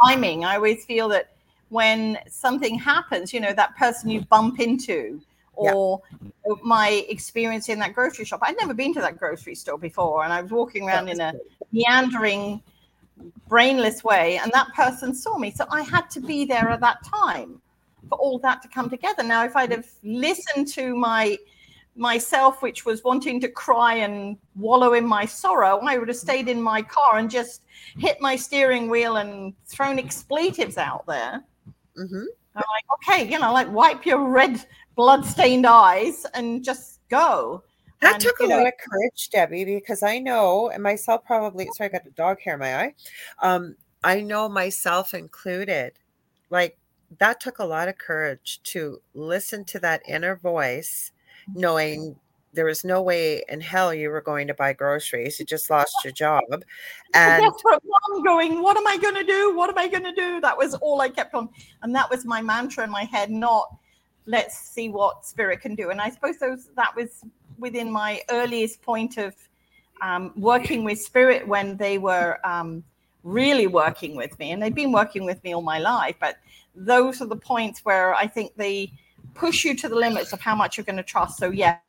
Timing. I always feel that when something happens, that person you bump into, or my experience in that grocery shop. I'd never been to that grocery store before, and I was walking around in a meandering, brainless way, and that person saw me. So I had to be there at that time for all that to come together. Now, if I'd have listened to myself, which was wanting to cry and wallow in my sorrow, I would have stayed in my car and just hit my steering wheel and thrown expletives out there. I'm like, okay, wipe your red blood-stained eyes and just go. That took a lot of courage, Debbie, because I know, and myself probably, sorry, I got the dog hair in my eye. I know, myself included, that took a lot of courage to listen to that inner voice, knowing there was no way in hell you were going to buy groceries. You just lost your job. And that's what I'm going, what am I going to do? What am I going to do? That was all I kept on. And that was my mantra in my head, not let's see what spirit can do. And I suppose that was within my earliest point of working with spirit, when they were really working with me. And they've been working with me all my life, but those are the points where I think they push you to the limits of how much you're going to trust. So yes,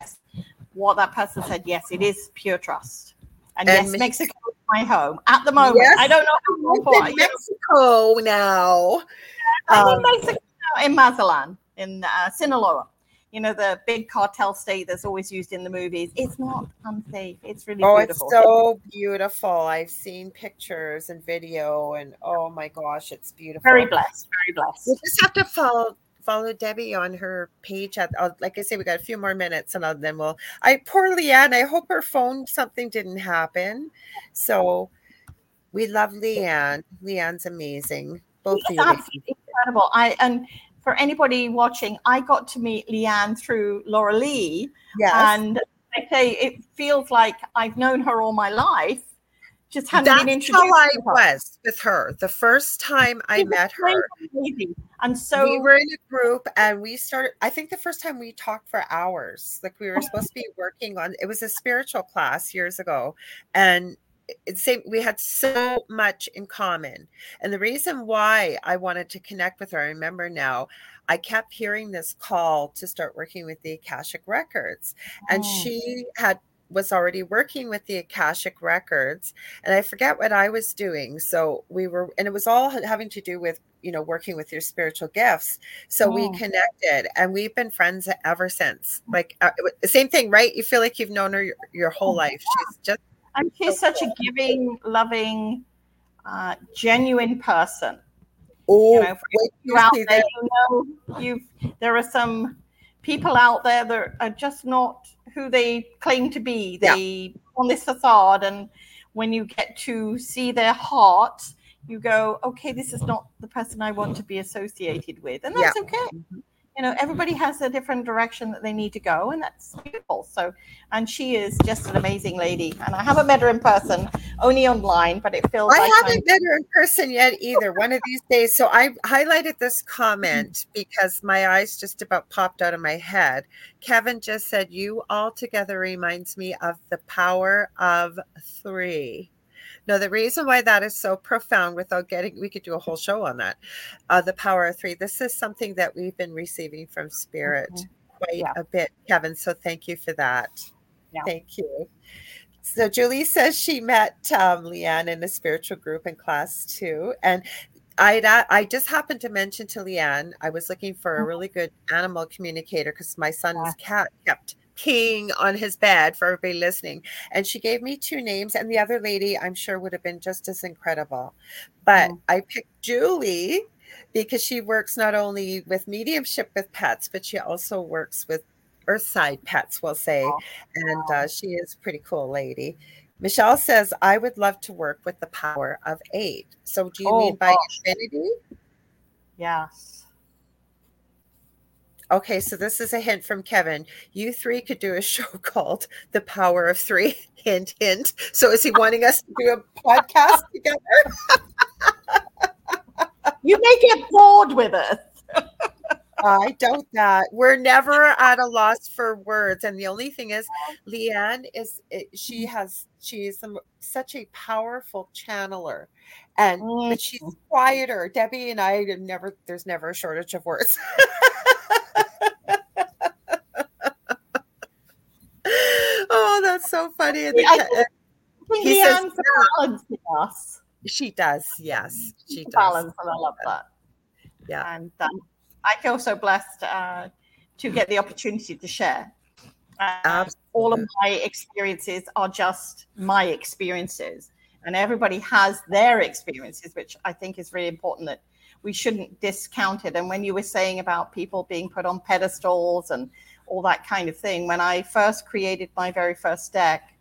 what that person said, yes, it is pure trust. And yes, Mexico is my home at the moment. Yes, I don't know how far. Mexico now. I'm in Mexico now, in Mazatlan, in Sinaloa. You know, the big cartel state that's always used in the movies. It's not unsafe. It's really beautiful. It's so beautiful. I've seen pictures and video, and oh my gosh, it's beautiful. Very blessed. Very blessed. You just have to follow Debbie on her page. Like I say, we got a few more minutes, and then we'll. Poor Leigh Ann. I hope her phone something didn't happen. So we love Leigh Ann. Leigh Ann's amazing. Both of you, incredible. And for anybody watching, I got to meet Leigh Ann through Lorilei. Yes. And I say it feels like I've known her all my life. Just hadn't been introduced. That's how I was with her. The first time I met her. Amazing. And so we were in a group, and we started, I think the first time we talked for hours, like we were supposed to be working on, it was a spiritual class years ago. And we had so much in common. And the reason why I wanted to connect with her, I remember now, I kept hearing this call to start working with the Akashic Records. And she was already working with the Akashic Records, and I forget what I was doing. So it was all having to do with, you know, working with your spiritual gifts. So we connected, and we've been friends ever since. Like same thing, right? You feel like you've known her your whole life. She's such a giving, loving, genuine person. Oh, you know, you're out there, there are some people out there that are just not who they claim to be. They on this facade, and when you get to see their heart, you go, okay, this is not the person I want to be associated with, and that's okay. Mm-hmm. You know, everybody has a different direction that they need to go, and that's beautiful. So, and she is just an amazing lady, and I haven't met her in person, only online, but it feels met her in person yet either, one of these days. So I highlighted this comment because my eyes just about popped out of my head. Kevin just said, you all together reminds me of the power of three. Now, the reason why that is so profound, we could do a whole show on that, the power of three. This is something that we've been receiving from spirit quite a bit, Kevin. So thank you for that. Yeah. Thank you. So Julie says she met Leigh Ann in a spiritual group in class 2. And I just happened to mention to Leigh Ann, I was looking for a really good animal communicator because my son's cat kept king on his bed, for everybody listening. And she gave me 2 names, and the other lady I'm sure would have been just as incredible. But I picked Julie because she works not only with mediumship with pets, but she also works with earthside pets, we'll say. And she is a pretty cool lady. Michelle says, I would love to work with the power of 8. So do you mean by infinity? Yes. Okay, so this is a hint from Kevin. You 3 could do a show called The Power of 3. Hint, hint. So is he wanting us to do a podcast together? You may get bored with us. I doubt that. We're never at a loss for words. And the only thing is, Leigh Ann is such a powerful channeler. And but she's quieter. Debbie and I, there's never a shortage of words. Oh, that's so funny. He says, balancing us. She does. Yes, she does. Balance, and I love that. Yeah. And I feel so blessed to get the opportunity to share. All of my experiences are just my experiences, and everybody has their experiences, which I think is really important, that we shouldn't discount it. And when you were saying about people being put on pedestals and all that kind of thing, when I first created my very first deck,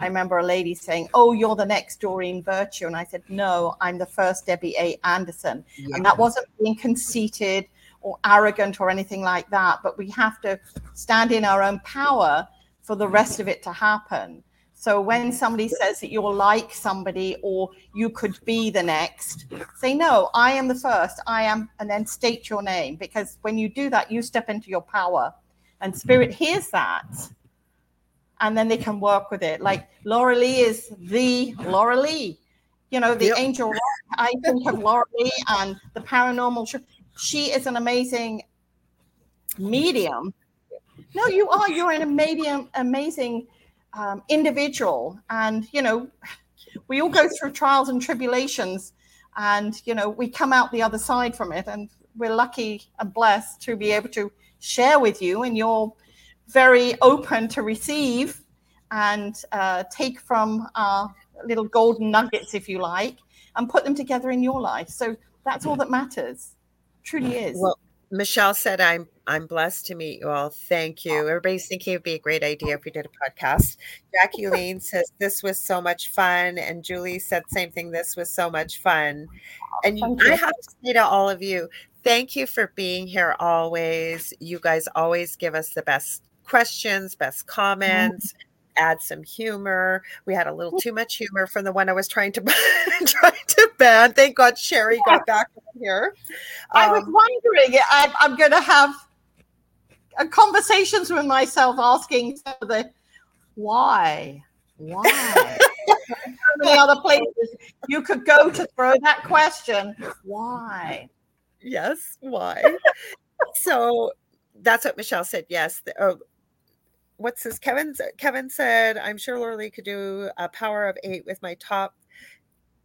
I remember a lady saying, oh, you're the next Doreen Virtue. And I said, no, I'm the first Debbie A. Anderson. Yeah. And that wasn't being conceited or arrogant or anything like that, but we have to stand in our own power for the rest of it to happen. So when somebody says that you're like somebody or you could be the next, say, no, I am the first, I am, and then state your name. Because when you do that, you step into your power and spirit hears that. And then they can work with it. Like Lorilei is the Lorilei, you know, the Angel Rock. I think of Lorilei and the paranormal. She is an amazing medium. No, you are. You're an amazing, amazing individual. And, you know, we all go through trials and tribulations. And, you know, we come out the other side from it. And we're lucky and blessed to be able to share with you. And you're very open to receive and take from our little golden nuggets, if you like, and put them together in your life. So that's all that matters. Truly is. Well, Michelle said, I'm blessed to meet you all. Thank you. Everybody's thinking it'd be a great idea if we did a podcast. Jackie Lean says, this was so much fun. And Julie said same thing. This was so much fun. And I have to say to all of you, thank you for being here always. You guys always give us the best questions, best comments, add some humor. We had a little too much humor from the one I was trying to ban. Thank God Sherry got back in here. I was wondering, I'm going to have conversations with myself asking why? So many other places you could go to throw that question. Why? Yes, why? So that's what Michelle said. Yes. What's this? Kevin said, I'm sure Lorilei could do a power of 8 with my top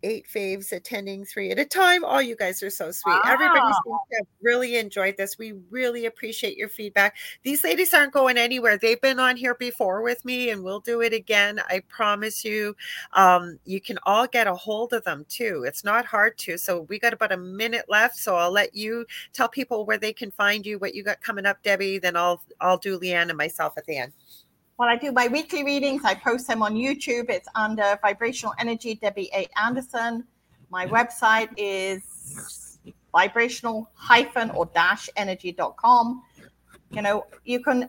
8 faves attending 3 at a time. Oh, you guys are so sweet. Wow. Everybody seems to have really enjoyed this. We really appreciate your feedback. These ladies aren't going anywhere. They've been on here before with me, and we'll do it again. I promise you. You can all get a hold of them too. It's not hard to. So we got about a minute left. So I'll let you tell people where they can find you, what you got coming up, Debbie. Then I'll do Leigh Ann and myself at the end. Well, I do my weekly readings. I post them on YouTube. It's under Vibrational Energy, Debbie A. Anderson. My website is vibrational-energy.com. You know,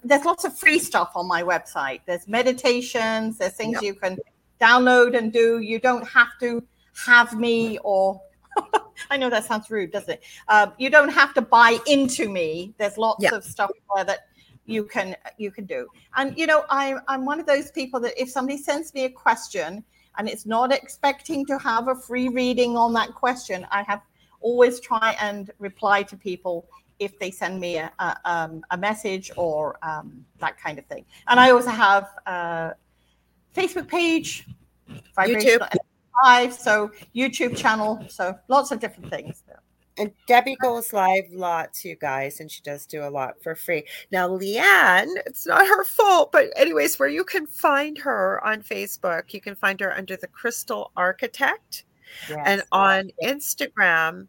there's lots of free stuff on my website. There's meditations, there's things you can download and do. You don't have to have me or, I know that sounds rude, doesn't it? You don't have to buy into me. There's lots of stuff there that you can do. And you know, I'm one of those people that if somebody sends me a question and it's not expecting to have a free reading on that question, I have always try and reply to people if they send me a message or that kind of thing. And I also have a Facebook page, Vibrational Live, so YouTube channel, so lots of different things. And Debbie goes live lots, you guys, and she does do a lot for free. Now, Leigh Ann, it's not her fault, but anyways, where you can find her on Facebook, you can find her under the Crystal Architect. And on Instagram,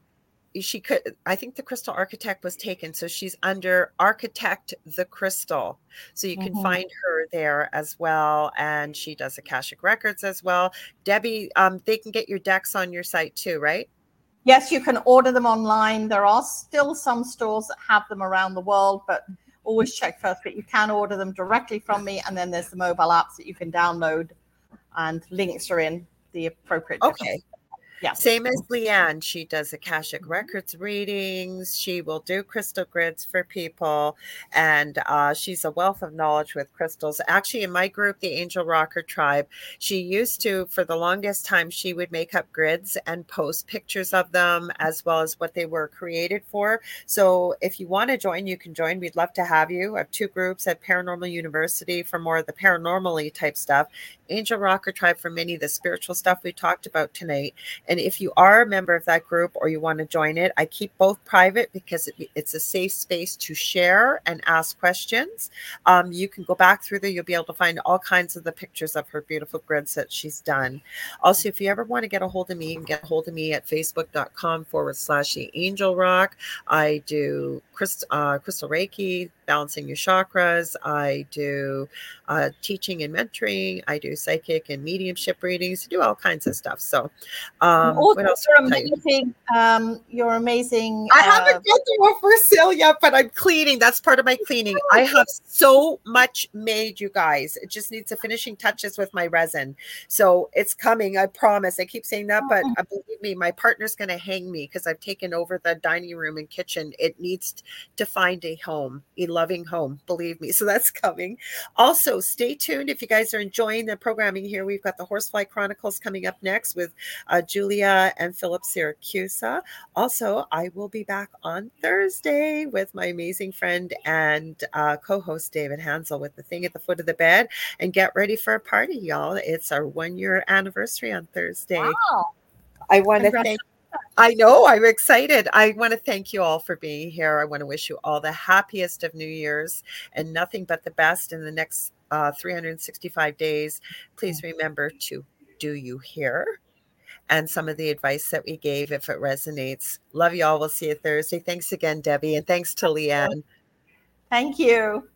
I think the Crystal Architect was taken, so she's under Architect the Crystal. So you can find her there as well, and she does Akashic Records as well. Debbie, they can get your decks on your site too, right? Yes, you can order them online. There are still some stores that have them around the world, but always check first. But you can order them directly from me. And then there's the mobile apps that you can download, and links are in the appropriate. Okay. Yeah. Same as Leigh Ann. She does Akashic Records readings. She will do crystal grids for people. And she's a wealth of knowledge with crystals. Actually, in my group, the Angel Rocker Tribe, she used to, for the longest time, she would make up grids and post pictures of them as well as what they were created for. So if you want to join, you can join. We'd love to have you. I have 2 groups at Paranormal University for more of the paranormally type stuff. Angel Rocker Tribe for many of the spiritual stuff we talked about tonight. And if you are a member of that group or you want to join it, I keep both private because it's a safe space to share and ask questions. You can go back through there. You'll be able to find all kinds of the pictures of her beautiful grids that she's done. Also, if you ever want to get a hold of me, you can get a hold of me at facebook.com/TheAngelRock. I do Crystal Reiki, balancing your chakras. I do teaching and mentoring. I do psychic and mediumship readings. I do all kinds of stuff. So also what else can I tell you? You're amazing. I haven't got the one for sale yet, but I'm cleaning. That's part of my cleaning. I have so much made, you guys. It just needs the finishing touches with my resin. So it's coming. I promise. I keep saying that, but believe me, my partner's going to hang me because I've taken over the dining room and kitchen. It needs to find a home, a loving home. Believe me. So that's coming. Also, stay tuned. If you guys are enjoying the programming here, we've got the Horsefly Chronicles coming up next with Julia and Philip Syracusa. Also, I will be back on Thursday with my amazing friend and co-host David Hansel with The Thing at the Foot of the Bed. And get ready for a party, y'all. It's our 1-year anniversary on Thursday. Wow. I want to thank I know. I'm excited. I want to thank you all for being here. I want to wish you all the happiest of New Year's and nothing but the best in the next 365 days. Please remember to do you hear and some of the advice that we gave if it resonates. Love you all. We'll see you Thursday. Thanks again, Debbie. And thanks to Leigh Ann. Thank you.